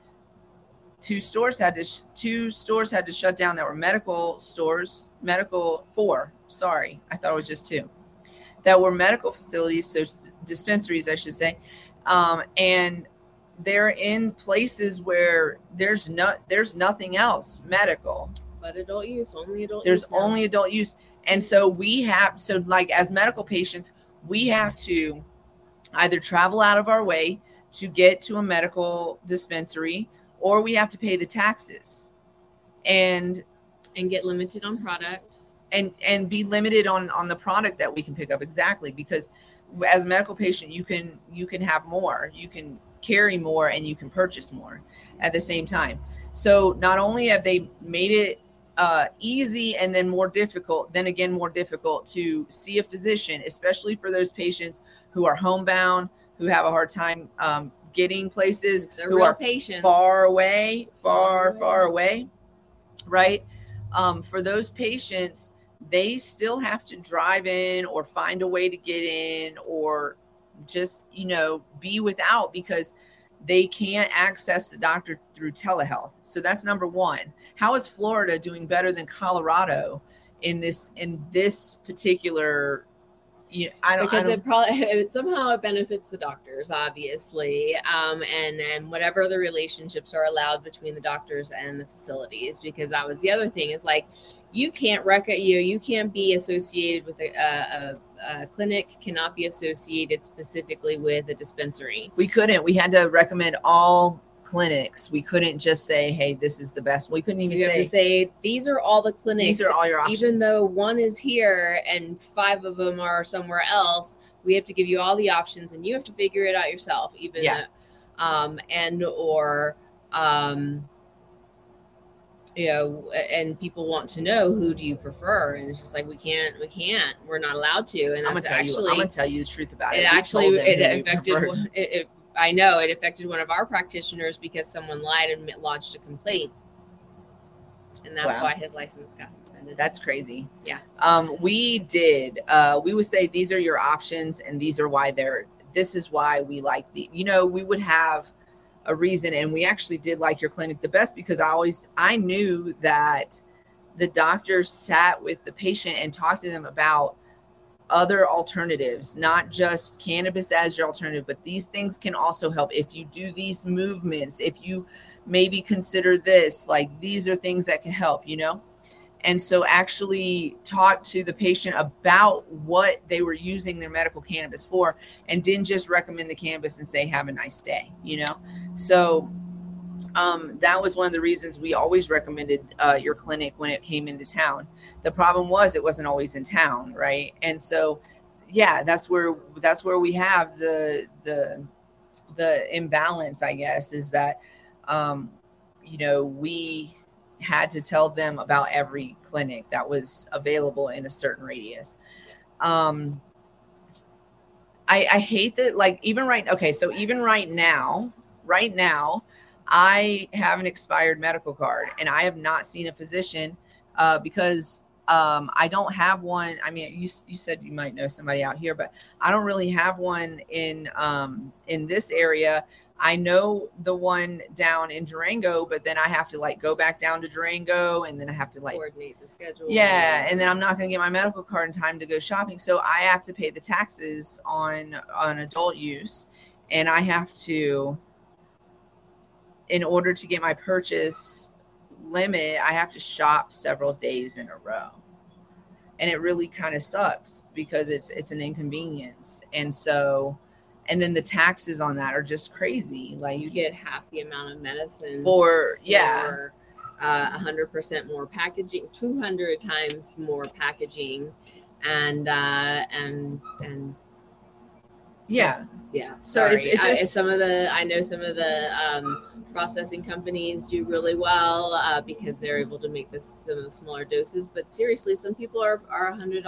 two stores had to shut down that were medical stores. That were medical facilities, so dispensaries, I should say, and they're in places where there's nothing else medical. But adult use, only adult. There's use only adult use, and so we have as medical patients, we have to either travel out of our way to get to a medical dispensary, or we have to pay the taxes, and get limited on product and be limited on the product that we can pick up. Exactly. Because as a medical patient, you can have more, you can carry more, and you can purchase more at the same time. So not only have they made it easy and then more difficult to see a physician, especially for those patients who are homebound, who have a hard time getting places, who are patients far away. Right. For those patients, they still have to drive in or find a way to get in or just, be without because they can't access the doctor through telehealth. So that's number one. How is Florida doing better than Colorado in this particular? Somehow it benefits the doctors, obviously, and whatever the relationships are allowed between the doctors and the facilities, because that was the other thing. It's you can't be associated with a clinic, cannot be associated specifically with a dispensary. We couldn't. We had to recommend all clinics. We couldn't just say, hey, this is the best. We couldn't even say these are all the clinics. These are all your options. Even though one is here and five of them are somewhere else, we have to give you all the options and you have to figure it out yourself. And people want to know, who do you prefer? And it's just we can't, we're not allowed to. And I'm going to tell you the truth about it. It affected one of our practitioners because someone lied and lodged a complaint. And that's why his license got suspended. That's crazy. Yeah. We would say, these are your options and this is why we like the, we would have a reason. And we actually did like your clinic the best because I knew that the doctors sat with the patient and talked to them about other alternatives, not just cannabis as your alternative, but these things can also help. If you do these movements, if you maybe consider this, like these are things that can help, you know? And so actually talked to the patient about what they were using their medical cannabis for, and didn't just recommend the cannabis and say, have a nice day, you know? So that was one of the reasons we always recommended your clinic when it came into town. The problem was it wasn't always in town, right? And so, yeah, that's where we have the imbalance, I guess, is that, you know, we had to tell them about every clinic that was available in a certain radius. I hate that, like, even right now, I have an expired medical card, and I have not seen a physician because I don't have one. I mean, you said you might know somebody out here, but I don't really have one in this area. I know the one down in Durango, but then I have to like go back down to Durango, and then I have to like coordinate the schedule. Yeah. And then I'm not going to get my medical card in time to go shopping. So I have to pay the taxes on adult use, and I have to, in order to get my purchase limit, I have to shop several days in a row. And it really kind of sucks because it's an inconvenience. And so, and then the taxes on that are just crazy. Like you get half the amount of medicine for 100% more packaging, 200 times more packaging, and so, yeah. Sorry. So it's just, I know some of the processing companies do really well because they're able to make this some of the smaller doses. But seriously, some people are 100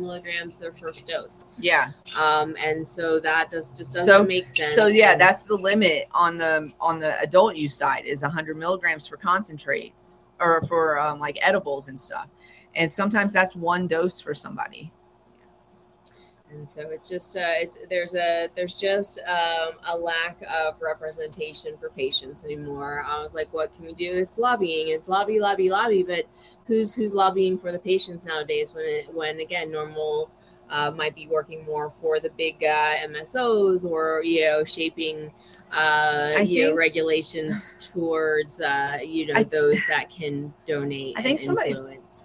milligrams their first dose. Yeah. And so that doesn't make sense. So yeah, that's the limit on the adult use side is 100 milligrams for concentrates or for like edibles and stuff. And sometimes that's one dose for somebody. And so it's just there's just a lack of representation for patients anymore. I was like, what can we do? It's lobbying. It's lobby. But who's lobbying for the patients nowadays? When again, NORML might be working more for the big MSOs or shaping regulations towards those that can donate. I think somebody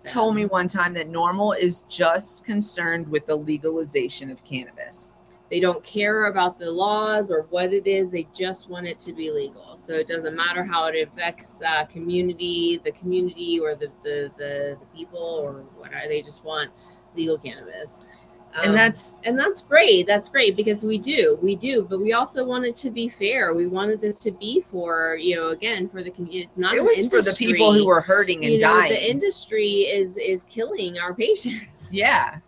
told me one time that NORML is just concerned with the legalization of cannabis. They don't care about the laws or what it is. They just want it to be legal. So it doesn't matter how it affects the community or the people or whatever. They just want legal cannabis. And that's great. That's great because we do, but we also want it to be fair. We wanted this to be for, again, for the community, not it was industry, for the people who were hurting and dying. The industry is killing our patients. Yeah.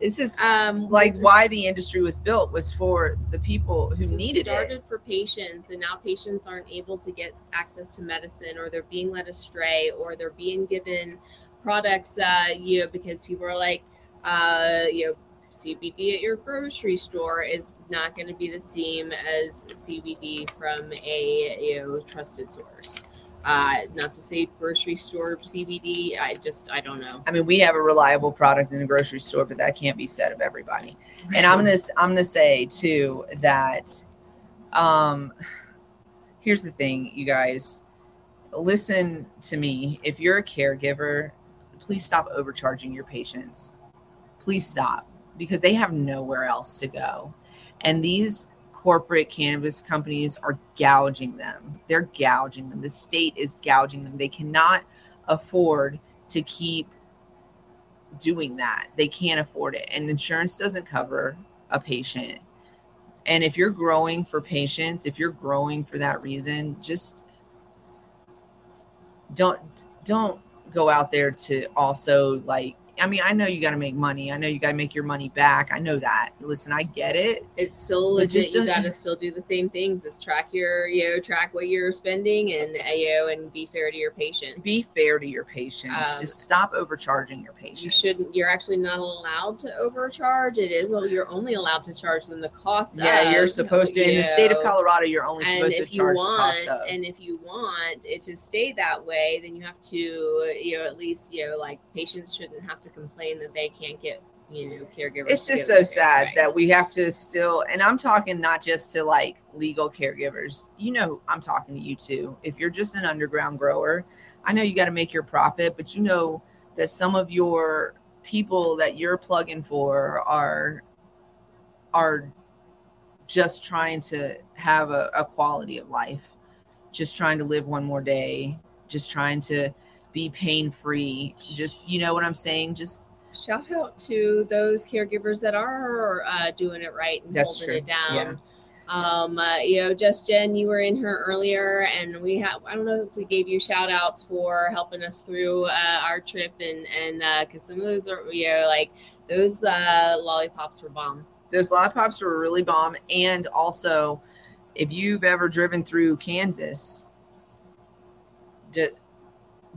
This is why the industry was built was for the people who needed it. Started for patients, and now patients aren't able to get access to medicine, or they're being led astray, or they're being given products, because people are like, CBD at your grocery store is not going to be the same as CBD from a trusted source. Not to say grocery store CBD. I don't know. I mean, we have a reliable product in the grocery store, but that can't be said of everybody. And I'm gonna say too that here's the thing, you guys, listen to me. If you're a caregiver, please stop overcharging your patients. Please stop, because they have nowhere else to go. And these corporate cannabis companies are gouging them. They're gouging them. The state is gouging them. They cannot afford to keep doing that. They can't afford it. And insurance doesn't cover a patient. And if you're growing for patients, if you're growing for that reason, just don't go out there to also like I mean, I know you got to make money. I know you got to make your money back. I know that. Listen, I get it. It's still legit. You got to still do the same things as track what you're spending and be fair to your patients. Just stop overcharging your patients. You shouldn't. You're actually not allowed to overcharge. It is. Well, you're only allowed to charge them the cost. Yeah, you're supposed to. In the state of Colorado, you're only supposed to charge the cost of. And if you want it to stay that way, then you have to, at least, like patients shouldn't have to complain that they can't get, caregivers. It's just so sad that we have to still, and I'm talking not just to like legal caregivers, I'm talking to you too. If you're just an underground grower, I know you got to make your profit, but that some of your people that you're plugging for are just trying to have a quality of life, just trying to live one more day, just trying to be pain-free. Just, you know what I'm saying? Just shout out to those caregivers that are doing it right and holding it down. Yeah. Just Jen, you were in here earlier and we have, I don't know if we gave you shout outs for helping us through our trip and cause some of those are, those lollipops were bomb. Those lollipops were really bomb. And also if you've ever driven through Kansas,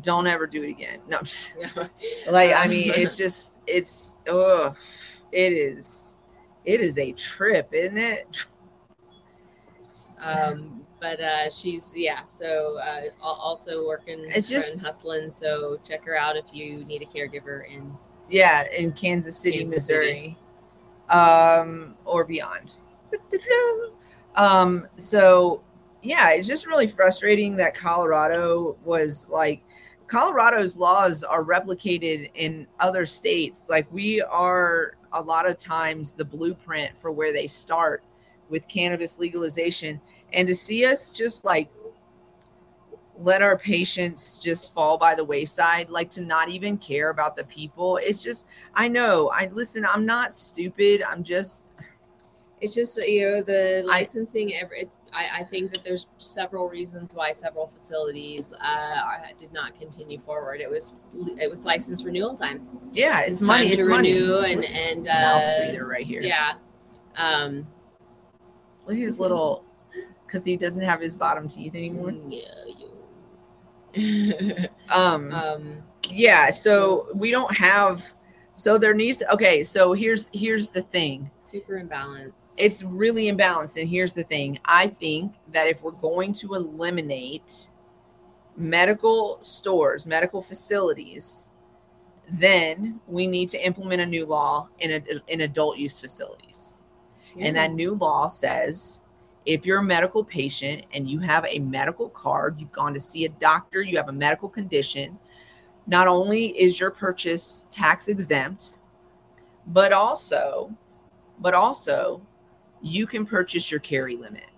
don't ever do it again. No, it is a trip, isn't it? But she's, also working and hustling. So check her out if you need a caregiver in Kansas City, Missouri, or beyond. It's just really frustrating that Colorado was like, Colorado's laws are replicated in other states. Like we are a lot of times the blueprint for where they start with cannabis legalization, and to see us just like let our patients just fall by the wayside, like to not even care about the people. It's just, I'm not stupid. It's just, the licensing, I think that there's several reasons why several facilities did not continue forward. It was license renewal time. Yeah, it's money. It's money. And it's mouth breather right here. Yeah. Look at his little, because he doesn't have his bottom teeth anymore. Yeah. Yeah. So we don't have. So there needs to, okay, so here's the thing. Super imbalanced. It's really imbalanced, and here's the thing. I think that if we're going to eliminate medical stores, medical facilities, then we need to implement a new law in adult use facilities. Yeah. And that new law says if you're a medical patient and you have a medical card, you've gone to see a doctor, you have a medical condition, not only is your purchase tax exempt, but also you can purchase your carry limit.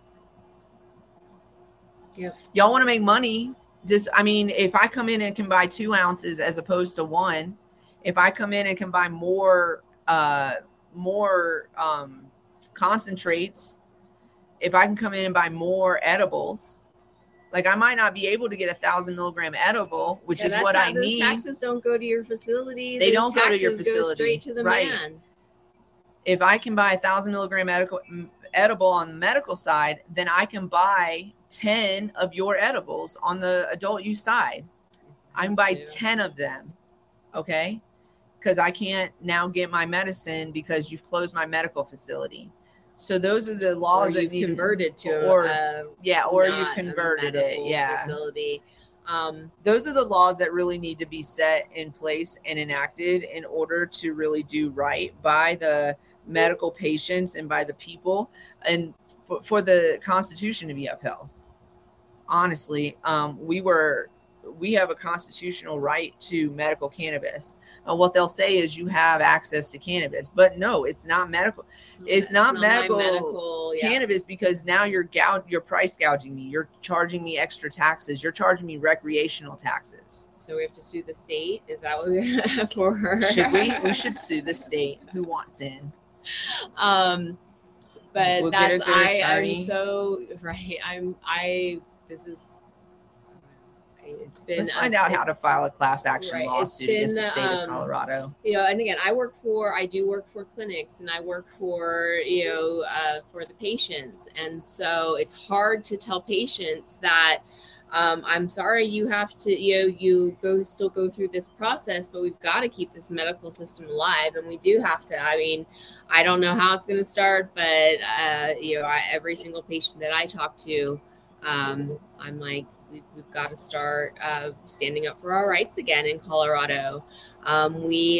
Yep. Y'all want to make money. If I come in and can buy 2 ounces as opposed to 1, if I come in and can buy more concentrates, if I can come in and buy more edibles, like I might not be able to get 1,000 milligram edible, which is what I need. Taxes don't go to your facility. They don't go to your facility. Go straight to the man. If I can buy 1,000 milligram edible on the medical side, then I can buy 10 of your edibles on the adult use side. I can buy 10 of them, okay? Because I can't now get my medicine because you've closed my medical facility. So those are the laws that you've converted to, or you've converted it, facility. Those are the laws that really need to be set in place and enacted in order to really do right by the medical patients and by the people, and for the Constitution to be upheld. Honestly, we have a constitutional right to medical cannabis. What they'll say is you have access to cannabis, but no, it's not medical. It's not medical cannabis, because now you're price gouging me. You're charging me extra taxes. You're charging me recreational taxes. So we have to sue the state. Is that what we have for her? Should we? We should sue the state. Who wants in? But we'll that's I am so right. I'm I. This is. right? It's been let's find out how to file a class action lawsuit against the state of Colorado. You know, and again, I do work for clinics, and I work for for the patients, and so it's hard to tell patients that. I'm sorry, you have to, you still go through this process, but we've got to keep this medical system alive. And we do have to, I mean, I don't know how it's going to start, but, every single patient that I talk to, I'm like, we've got to start standing up for our rights again in Colorado. We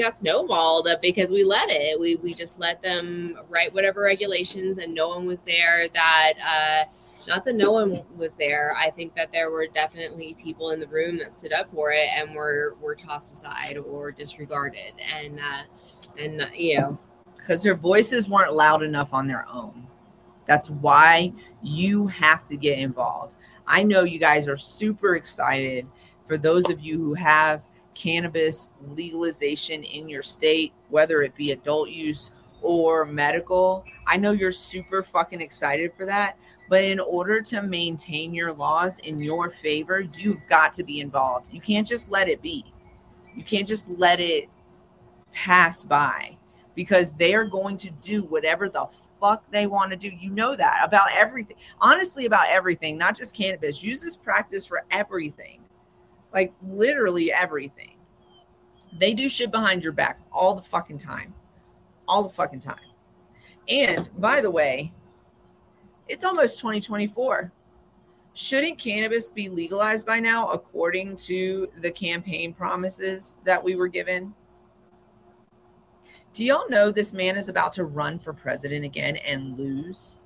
got snowballed because we let it. We just let them write whatever regulations, and no one was there that, not that no one was there. I think that there were definitely people in the room that stood up for it and were tossed aside or disregarded. And because their voices weren't loud enough on their own. That's why you have to get involved. I know you guys are super excited. For those of you who have cannabis legalization in your state, whether it be adult use or medical, I know you're super fucking excited for that. But in order to maintain your laws in your favor, you've got to be involved. You can't just let it be. You can't just let it pass by, because they are going to do whatever the fuck they want to do. You know that about everything. Honestly, about everything, not just cannabis. Use this practice for everything, like literally everything. They do shit behind your back all the fucking time. All the fucking time. And by the way, it's almost 2024. Shouldn't cannabis be legalized by now, according to the campaign promises that we were given? Do y'all know this man is about to run for president again and lose?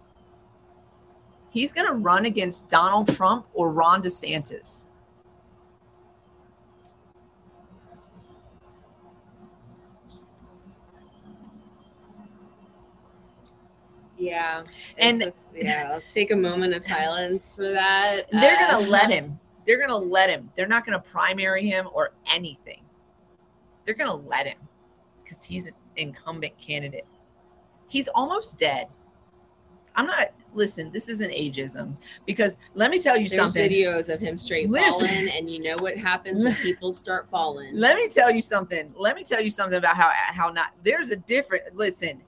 He's going to run against Donald Trump or Ron DeSantis. Yeah. And just, let's take a moment of silence for that. They're going to let him. They're going to let him. They're not going to primary him or anything. They're going to let him because he's an incumbent candidate. He's almost dead. Listen, this isn't ageism, because let me tell you something. There's videos of him falling, and you know what happens when people start falling. Let me tell you something about how not. There's a different, listen.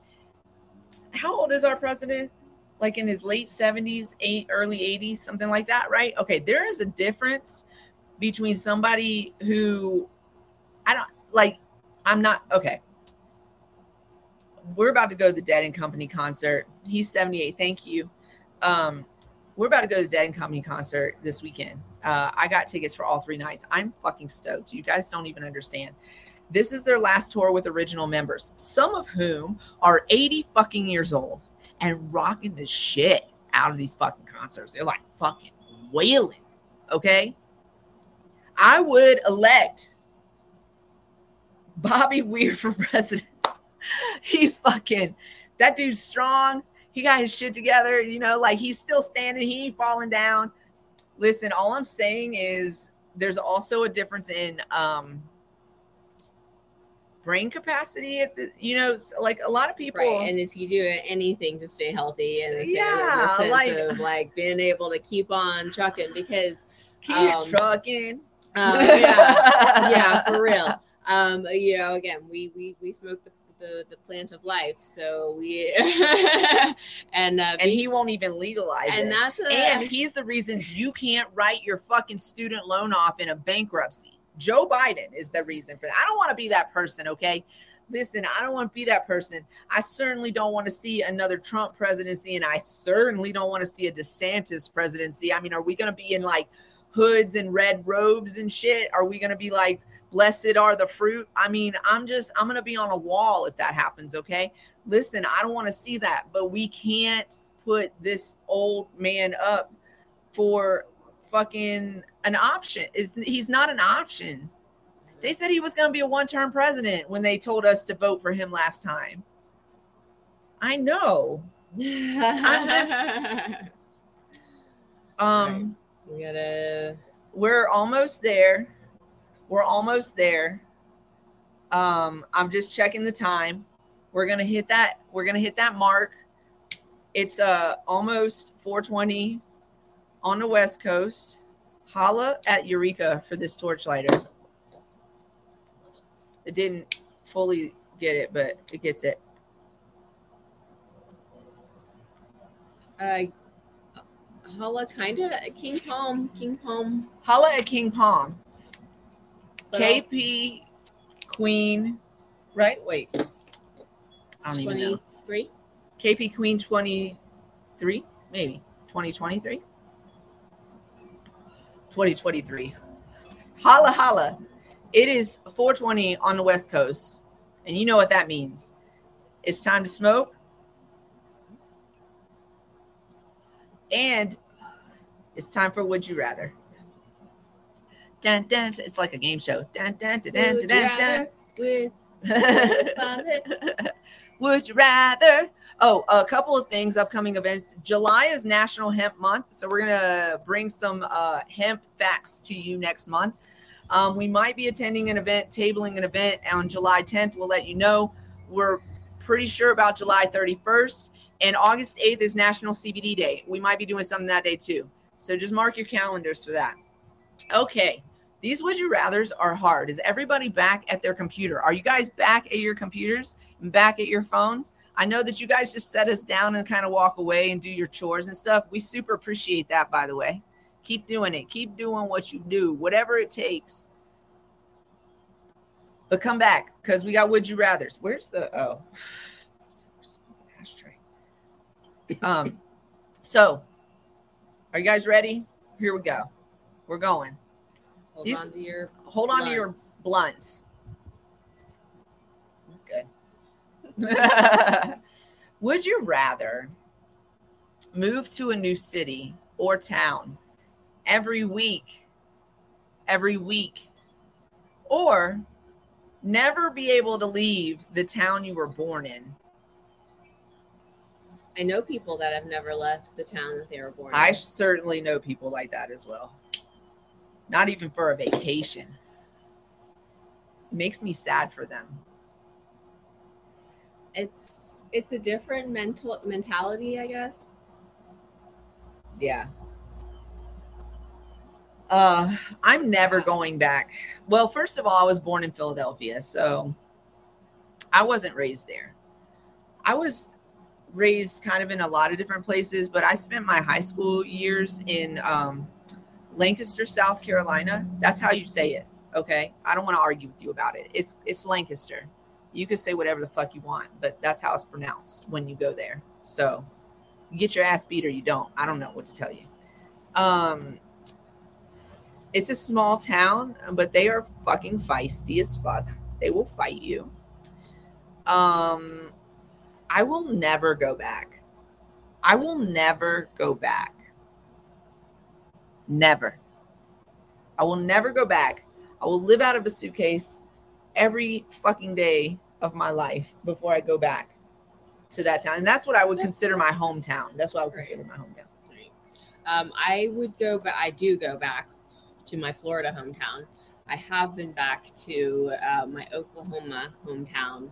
How old is our president? Like in his late 70s, early 80s, something like that, right? Okay, there is a difference between somebody who we're about to go to the Dead and Company concert. He's 78. Thank you. We're about to go to the Dead and Company concert this weekend. I got tickets for all three nights. I'm fucking stoked. You guys don't even understand. This is their last tour with original members, some of whom are 80 fucking years old and rocking the shit out of these fucking concerts. They're like fucking wailing, okay? I would elect Bobby Weir for president. He's fucking, that dude's strong. He got his shit together, like he's still standing. He ain't falling down. Listen, all I'm saying is there's also a difference in, brain capacity at the, like a lot of people. Right. And is he doing anything to stay healthy? And in the sense of like being able to keep on trucking, because trucking. Yeah, for real. Again, we smoke the plant of life, so we and he won't even legalize and it. And he's the reason you can't write your fucking student loan off in a bankruptcy. Joe Biden is the reason for that. I don't want to be that person, okay? Listen, I don't want to be that person. I certainly don't want to see another Trump presidency, and I certainly don't want to see a DeSantis presidency. I mean, are we going to be in, like, hoods and red robes and shit? Are we going to be, like, blessed are the fruit? I mean, I'm going to be on a wall if that happens, okay? Listen, I don't want to see that, but we can't put this old man up for fucking an option. He's not an option. They said he was going to be a one-term president when they told us to vote for him last time. I know. I'm just we gotta. We're almost there. I'm just checking the time. We're gonna hit that mark. It's almost 4:20 on the West Coast. Holla at Eureka for this torch lighter. It didn't fully get it, but it gets it. Holla kind of at King Palm. King Palm. Holla at King Palm. But KP Queen, right? Wait. I don't even know. 23? KP Queen 23? Maybe. 2023? 2023. Holla, holla. It is 420 on the West Coast, and you know what that means. It's time to smoke, and it's time for Would You Rather. Dun, dun, it's like a game show. Dun, dun, dun, dun, would dun, you dun, rather? Dun. Would you rather? Oh, a couple of things, upcoming events. July is National Hemp Month, so we're going to bring some hemp facts to you next month. We might be attending an event, tabling an event on July 10th. We'll let you know. We're pretty sure about July 31st. And August 8th is National CBD Day. We might be doing something that day too. So just mark your calendars for that. Okay. These Would You Rathers are hard. Is everybody back at their computer? Are you guys back at your computers and back at your phones? I know that you guys just set us down and kind of walk away and do your chores and stuff. We super appreciate that, by the way. Keep doing it. Keep doing what you do, whatever it takes. But come back, because we got Would You Rathers. Where's the, oh, where's the ashtray? So, are you guys ready? Here we go. We're going. Hold on to your blunts. It's good. Would you rather move to a new city or town every week, or never be able to leave the town you were born in? I know people that have never left the town that they were born in. I certainly know people like that as well. Not even for a vacation. It makes me sad for them. It's a different mentality, I guess. Yeah. I'm never going back. Well, first of all, I was born in Philadelphia, so I wasn't raised there. I was raised kind of in a lot of different places, but I spent my high school years in Lancaster, South Carolina. That's how you say it, okay? I don't want to argue with you about it. It's Lancaster. You can say whatever the fuck you want, but that's how it's pronounced when you go there. So you get your ass beat or you don't. I don't know what to tell you. It's a small town, but they are fucking feisty as fuck. They will fight you. I will never go back. I will never go back. Never. I will never go back. I will live out of a suitcase every fucking day of my life before I go back to that town. And that's what I would consider my hometown. That's what I would consider my hometown. I would go, but I do go back to my Florida hometown. I have been back to my Oklahoma hometown.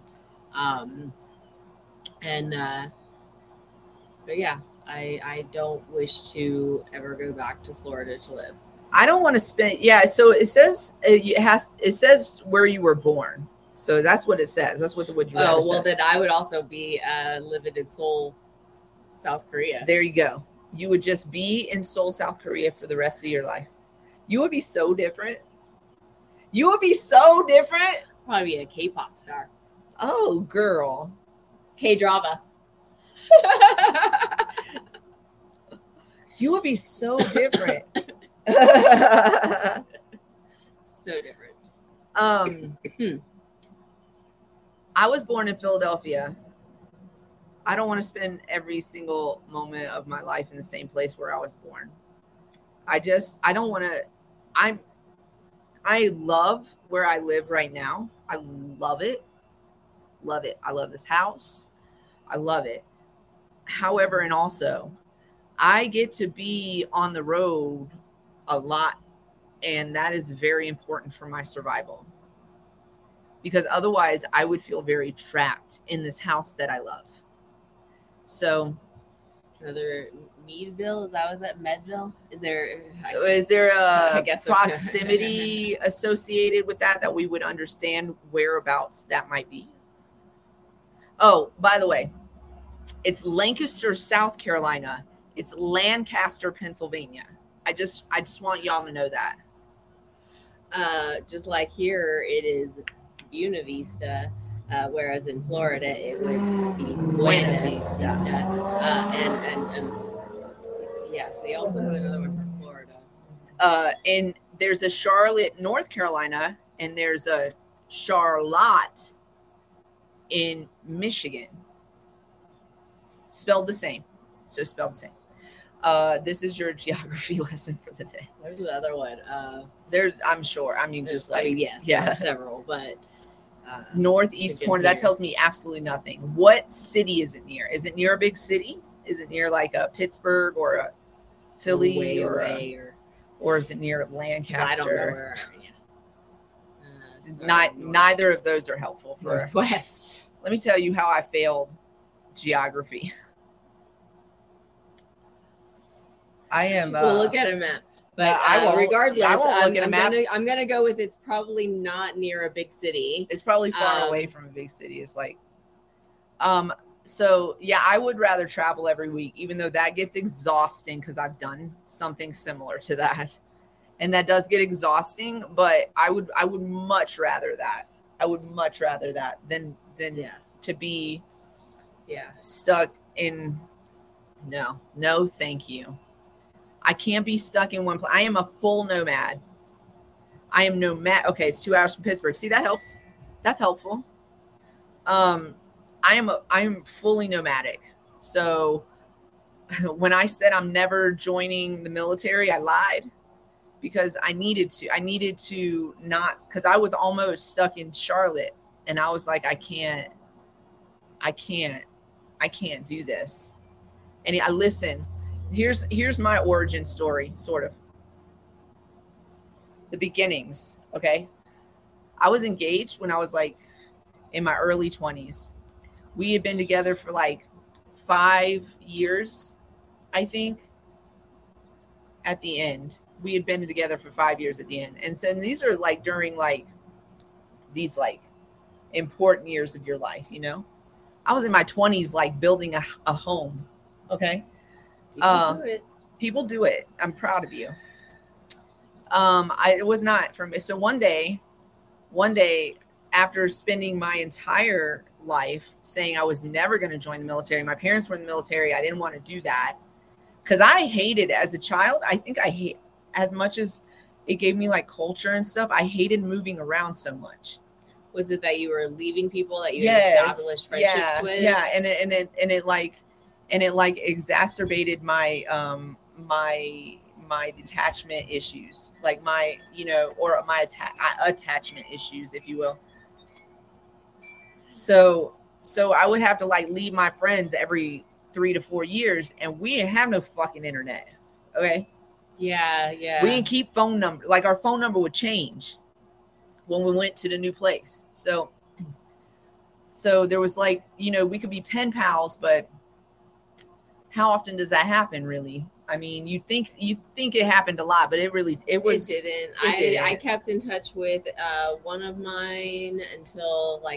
But yeah, I don't wish to ever go back to Florida to live. I don't want to spend. Yeah. So it says it says where you were born. So that's what it says. That's what the Would You Rather says. Oh, well, then I would also be living in Seoul, South Korea. There you go. You would just be in Seoul, South Korea for the rest of your life. You would be so different. You would be so different. Probably be a K-pop star. Oh, girl. K-drama. You would be so different. So different. I was born in Philadelphia. I don't want to spend every single moment of my life in the same place where I was born. I don't want to. I love where I live right now. I love it. Love it. I love this house. I love it. However, and also, I get to be on the road a lot, and that is very important for my survival, because otherwise I would feel very trapped in this house that I love. So another Meadville? Is that was at Medville? Is there a proximity associated with that we would understand whereabouts that might be? Oh, by the way, it's Lancaster, South Carolina. It's Lancaster, Pennsylvania. I just want y'all to know that. Just like here, it is Buena Vista, whereas in Florida it would be Buena Vista. Yes, they also have another one for Florida. And there's a Charlotte, North Carolina, and there's a Charlotte in Michigan. Spelled the same. So spelled the same. This is your geography lesson for the day. There's another one. There's, I'm sure. I mean, just like, I mean, yes, yeah, there are several, but northeast corner. That tells me absolutely nothing. What city is it near? Is it near a big city? Is it near like a Pittsburgh or a Philly or is it near Lancaster? I don't know where. Yeah. Neither of those are helpful for Northwest. Let me tell you how I failed geography. I am. We'll look at a map, but I'm gonna go with it's probably not near a big city. It's probably far away from a big city. It's like, so yeah, I would rather travel every week, even though that gets exhausting because I've done something similar to that, and that does get exhausting. But I would much rather that. I would much rather that than to be, stuck in. No, thank you. I can't be stuck in one place. I am a full nomad. I am nomad. Okay, it's 2 hours from Pittsburgh. See, that helps. That's helpful. I am fully nomadic. So when I said I'm never joining the military, I lied because I needed to not, because I was almost stuck in Charlotte and I was like, I can't do this. And I listen. Here's my origin story, sort of. The beginnings, okay? I was engaged when I was like in my early 20s. We had been together for like 5 years, I think, at the end. We had been together for 5 years at the end. And so these are like during like these like important years of your life, you know? I was in my 20s like building a home, okay? People do it. I'm proud of you. It was not for me. So one day after spending my entire life saying I was never going to join the military, my parents were in the military. I didn't want to do that because I hated as a child. I think I hate as much as it gave me like culture and stuff. I hated moving around so much. Was it that you were leaving people that you had established friendships with? Yeah. And it exacerbated my my detachment issues, like my, you know, or my attachment issues, if you will. So I would have to like leave my friends every 3 to 4 years, and we didn't have no fucking internet. Okay. Yeah. We didn't keep phone number. Like our phone number would change when we went to the new place. So there was like, you know, we could be pen pals, but how often does that happen, really? I mean, you think it happened a lot, but it didn't. I kept in touch with one of mine until I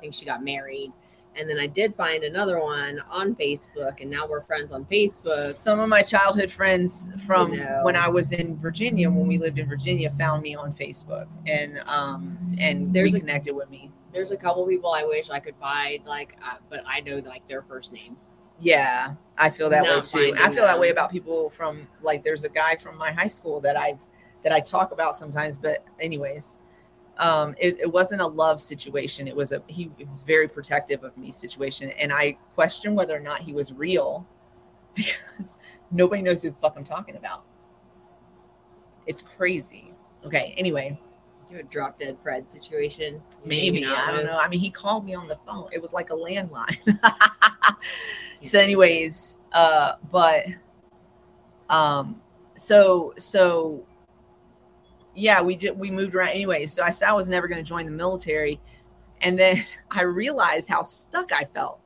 think she got married, and then I did find another one on Facebook, and now we're friends on Facebook. Some of my childhood friends from when I was in Virginia, when we lived in Virginia, found me on Facebook and reconnected with me. There's a couple people I wish I could find, like, but I know like their first name. Yeah, I feel that way too. I feel that way about people from, like, there's a guy from my high school that I talk about sometimes. But anyways, it wasn't a love situation. It was he was very protective of me situation. And I questioned whether or not he was real because nobody knows who the fuck I'm talking about. It's crazy. Okay, anyway. You a drop dead Fred situation. Maybe. I don't know. I mean, he called me on the phone. It was like a landline. So anyways, we moved around anyway. So I said I was never going to join the military. And then I realized how stuck I felt.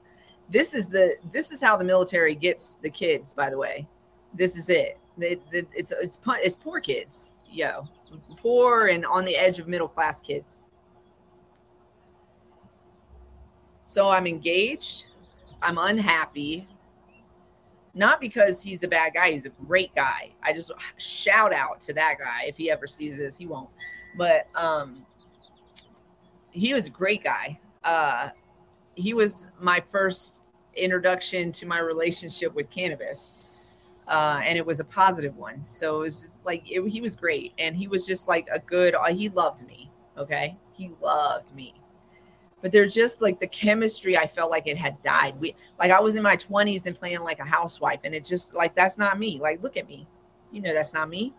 This is how the military gets the kids, by the way. This is it. It's poor kids, yo. Poor and on the edge of middle class kids. So I'm engaged. I'm unhappy. Not because he's a bad guy. He's a great guy. I just shout out to that guy. If he ever sees this, he won't. But he was a great guy. He was my first introduction to my relationship with cannabis. And it was a positive one. So it was just like, he was great. And he was just like he loved me. Okay. He loved me. But they're just like the chemistry. I felt like it had died. I was in my 20s and playing like a housewife, and it's just like, that's not me. Like, look at me, you know, that's not me.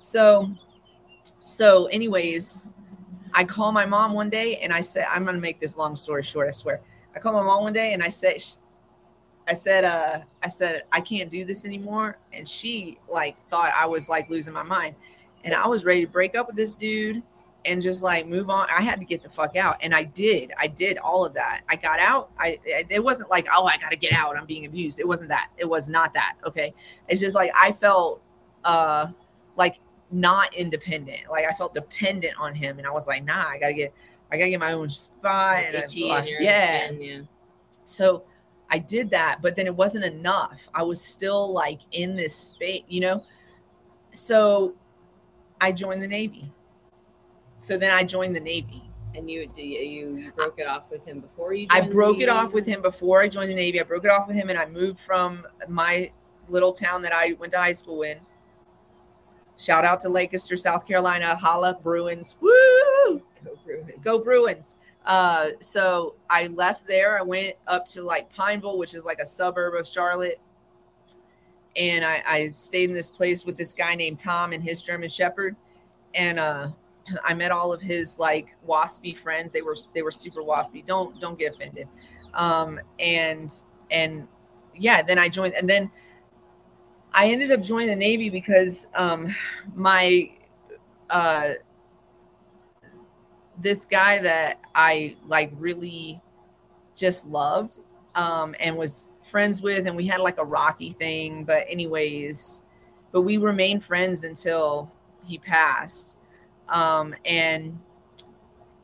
So anyways, I call my mom one day and I said, I'm going to make this long story short, I swear. I call my mom one day and I said, I can't do this anymore. And she like thought I was like losing my mind, and I was ready to break up with this dude and just like move on. I had to get the fuck out. And I did all of that. I got out. It wasn't like, oh, I got to get out, I'm being abused. It wasn't that. It was not that. Okay. It's just like, I felt, like not independent. Like I felt dependent on him. And I was like, nah, I gotta get my own spot. And yeah. So I did that, but then it wasn't enough. I was still like in this space, you know? So I joined the Navy. And you broke it off with him before you joined? I broke it off with him before I joined the Navy. I broke it off with him, and I moved from my little town that I went to high school in. Shout out to Lancaster, South Carolina. Holla, Bruins. Woo! Go Bruins. So I left there. I went up to like Pineville, which is like a suburb of Charlotte. And I stayed in this place with this guy named Tom and his German Shepherd. And, I met all of his like waspy friends. They were super waspy. Don't get offended. And yeah, then I joined, and then I ended up joining the Navy because, this guy that I like really just loved, and was friends with, and we had like a rocky thing, but we remained friends until he passed. And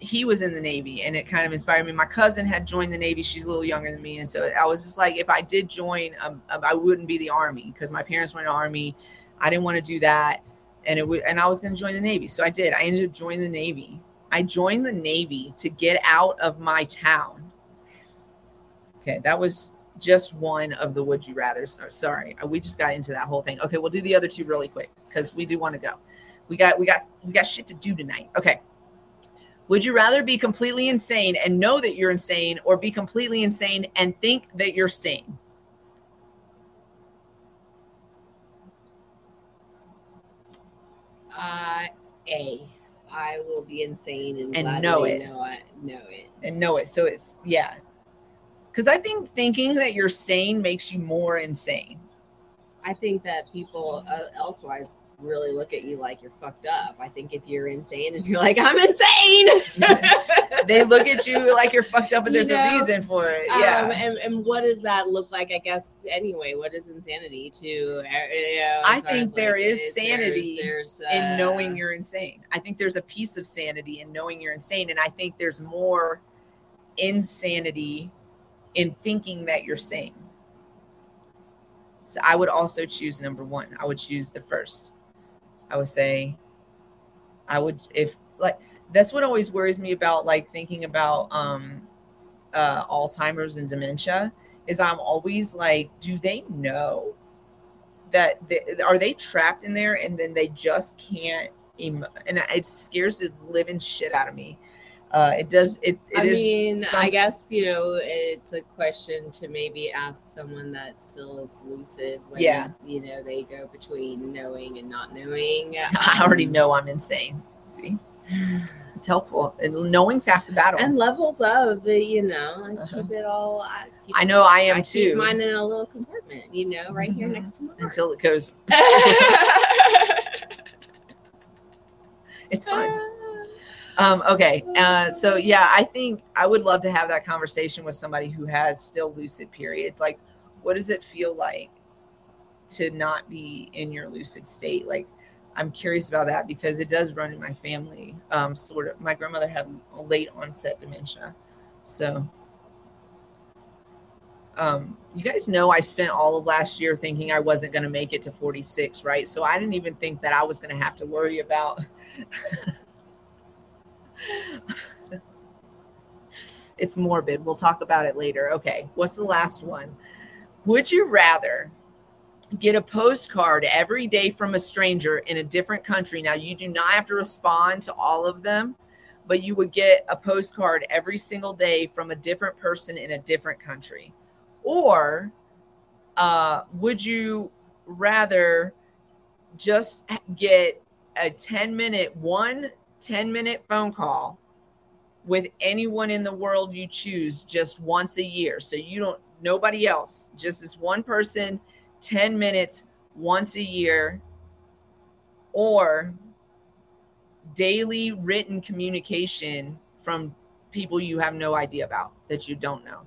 he was in the Navy, and it kind of inspired me. My cousin had joined the Navy. She's a little younger than me. And so I was just like, if I did join, I wouldn't be the Army, because my parents went to the Army. I didn't want to do that. And I was going to join the Navy. So I did. I ended up joining the Navy. I joined the Navy to get out of my town. Okay. That was just one of the would you rathers. Oh, sorry. We just got into that whole thing. Okay. We'll do the other two really quick, because we do want to go. We got shit to do tonight. Okay. Would you rather be completely insane and know that you're insane, or be completely insane and think that you're sane? I will be insane and know it. And know it. So it's, yeah. Because I think thinking that you're sane makes you more insane. I think that people elsewise really look at you like you're fucked up. I think if you're insane and you're like, I'm insane, they look at you like you're fucked up, and there's a reason for it. Yeah. And what does that look like? I guess, anyway, what is insanity to? I think there is sanity in knowing you're insane. I think there's a piece of sanity in knowing you're insane. And I think there's more insanity in thinking that you're sane. So I would also choose number one. I would choose the first. I would say, that's what always worries me about like thinking about Alzheimer's and dementia, is I'm always like, do they know that are they trapped in there, and then they just can't, and it scares the living shit out of me. I guess, you know, it's a question to maybe ask someone that still is lucid when, you know, they go between knowing and not knowing. I already know I'm insane. See, it's helpful. And knowing's half the battle. And levels of, you know, keep it all. I know I am too. Keep mine in a little compartment, you know, right here next to mine. Until it goes. It's fine. Okay. So yeah, I think I would love to have that conversation with somebody who has still lucid periods. Like, what does it feel like to not be in your lucid state? Like, I'm curious about that because it does run in my family. Sort of, my grandmother had a late onset dementia. So, you guys know I spent all of last year thinking I wasn't going to make it to 46, right? So I didn't even think that I was going to have to worry about it's morbid. We'll talk about it later. Okay. What's the last one? Would you rather get a postcard every day from a stranger in a different country? Now, you do not have to respond to all of them, but you would get a postcard every single day from a different person in a different country. Or would you rather just get a 10-minute phone call with anyone in the world you choose just once a year? So you don't, nobody else, just this one person, 10 minutes once a year, or daily written communication from people you have no idea about, that you don't know.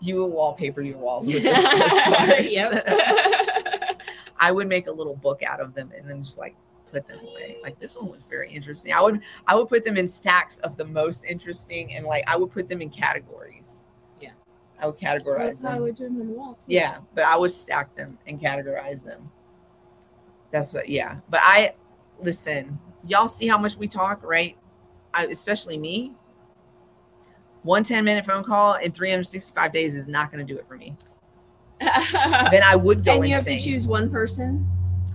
You will wallpaper your walls with this postcard. Yep. I would make a little book out of them and then just like put them away. Like, this one was very interesting. I would put them in stacks of the most interesting, and like I would put them in categories. Yeah. I would categorize them. That's how I would do them on the wall too. Yeah, but I would stack them and categorize them. That's what, yeah. But I, listen, y'all see how much we talk, right? Especially me. One 10-minute phone call in 365 days is not going to do it for me. Then I would go insane. And you have to choose one person?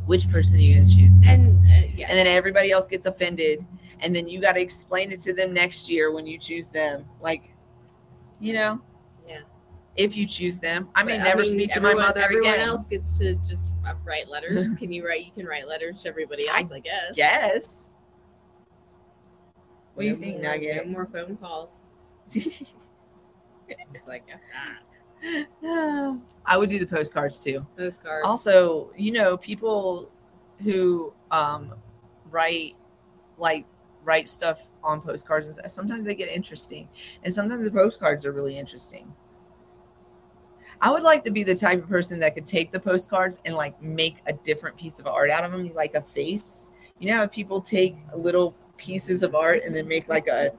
Which person are you going to choose? Yes. And then everybody else gets offended. And then you got to explain it to them next year when you choose them. Like, you know? Yeah. If you choose them. I may never speak to my mother again. Everyone else gets to just write letters. You can write letters to everybody else, I guess. Yes. What do you think, Nugget? More phone calls. It's like that. I would do the postcards too. Postcards. Also, you know, people who write stuff on postcards and stuff, sometimes they get interesting, and sometimes the postcards are really interesting. I would like to be the type of person that could take the postcards and like make a different piece of art out of them, like a face. You know how people take little pieces of art and then make like a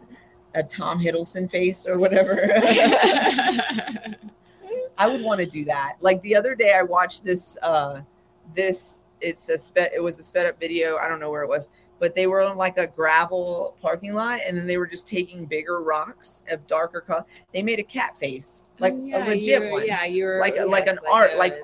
Tom Hiddleston face or whatever. I would want to do that. Like the other day I watched this, it was a sped up video. I don't know where it was, but they were on like a gravel parking lot, and then they were just taking bigger rocks of darker color. They made a cat face, a legit one. Yeah. Not like a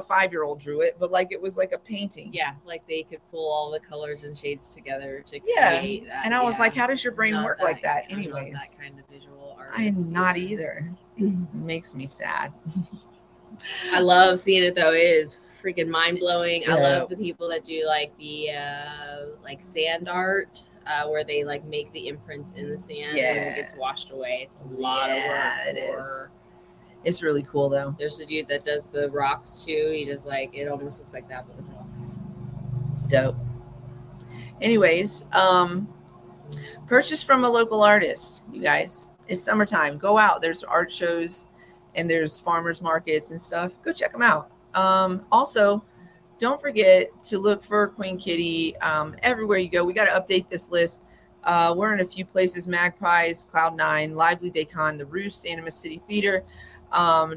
5-year-old drew it, but like it was like a painting. Yeah. Like they could pull all the colors and shades together to create that. And I was like, how does your brain work like that? Anyways, not that kind of visual art. I'm not either. It makes me sad. I love seeing it though. It is freaking mind-blowing. I love the people that do like the sand art where they like make the imprints in the sand and it gets washed away. It's a lot of work. It's really cool though. There's a dude that does the rocks too. He does like, it almost looks like that but with rocks. It's dope. Anyways, purchase from a local artist, you guys. It's summertime. Go out. There's art shows and there's farmers markets and stuff. Go check them out. Also, don't forget to look for Queen Kitty everywhere you go. We got to update this list. We're in a few places: Magpies, Cloud Nine, Lively Bacon, The Roost, Animus City Theater,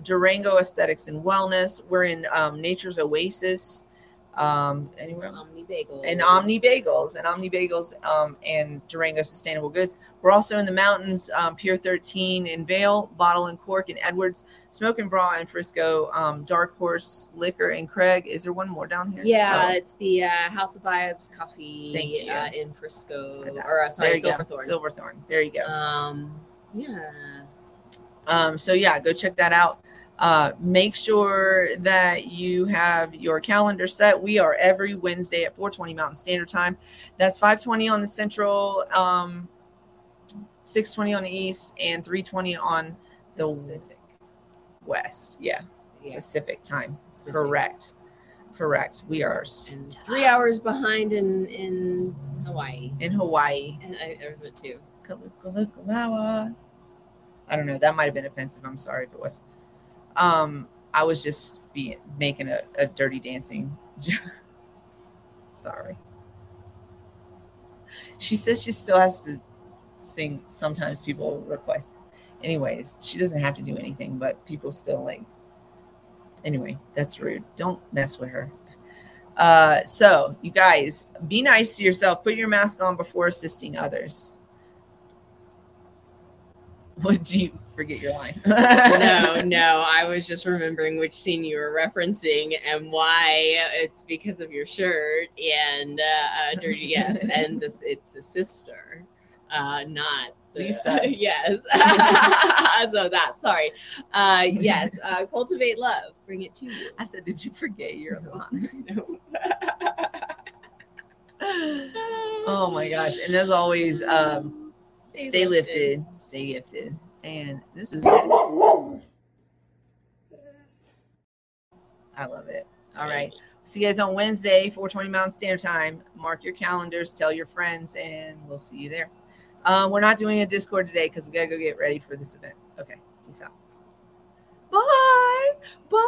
Durango Aesthetics and Wellness. We're in Nature's Oasis. Anywhere else? Omni Bagels and Durango Sustainable Goods. We're also in the mountains, Pier 13 in Vail, Bottle and Cork in Edwards, Smoke and Bra in Frisco, Dark Horse Liquor in Craig. Is there one more down here? Yeah, it's the House of Vibes Coffee in Frisco. Silverthorne. There you go. So yeah, go check that out. Make sure that you have your calendar set. We are every Wednesday at 4:20 Mountain Standard Time. That's 5:20 on the Central, 6:20 on the East, and 3:20 on the Pacific. West. Yeah. Pacific time. Pacific. Correct. We are 3 hours behind in Hawaii. And there's it too. Kalukalawa. I don't know. That might have been offensive. I'm sorry if it was. I was just making a dirty dancing. Sorry. She says she still has to sing. Sometimes people request. Anyways, she doesn't have to do anything, but people still like. Anyway, that's rude. Don't mess with her. So you guys, be nice to yourself. Put your mask on before assisting others. What do you forget your line? No. I was just remembering which scene you were referencing and why it's because of your shirt and dirty. Yes. And it's the sister, not Lisa. Yes. So that, sorry. Yes. Cultivate love. Bring it to you. I said, did you forget your line? No. Oh my gosh. And as always, stay lifted, stay gifted. And this is it. I love it. All right. See you guys on Wednesday, 4:20 Mountain Standard Time. Mark your calendars, tell your friends, and we'll see you there. We're not doing a Discord today because we got to go get ready for this event. Okay. Peace out. Bye.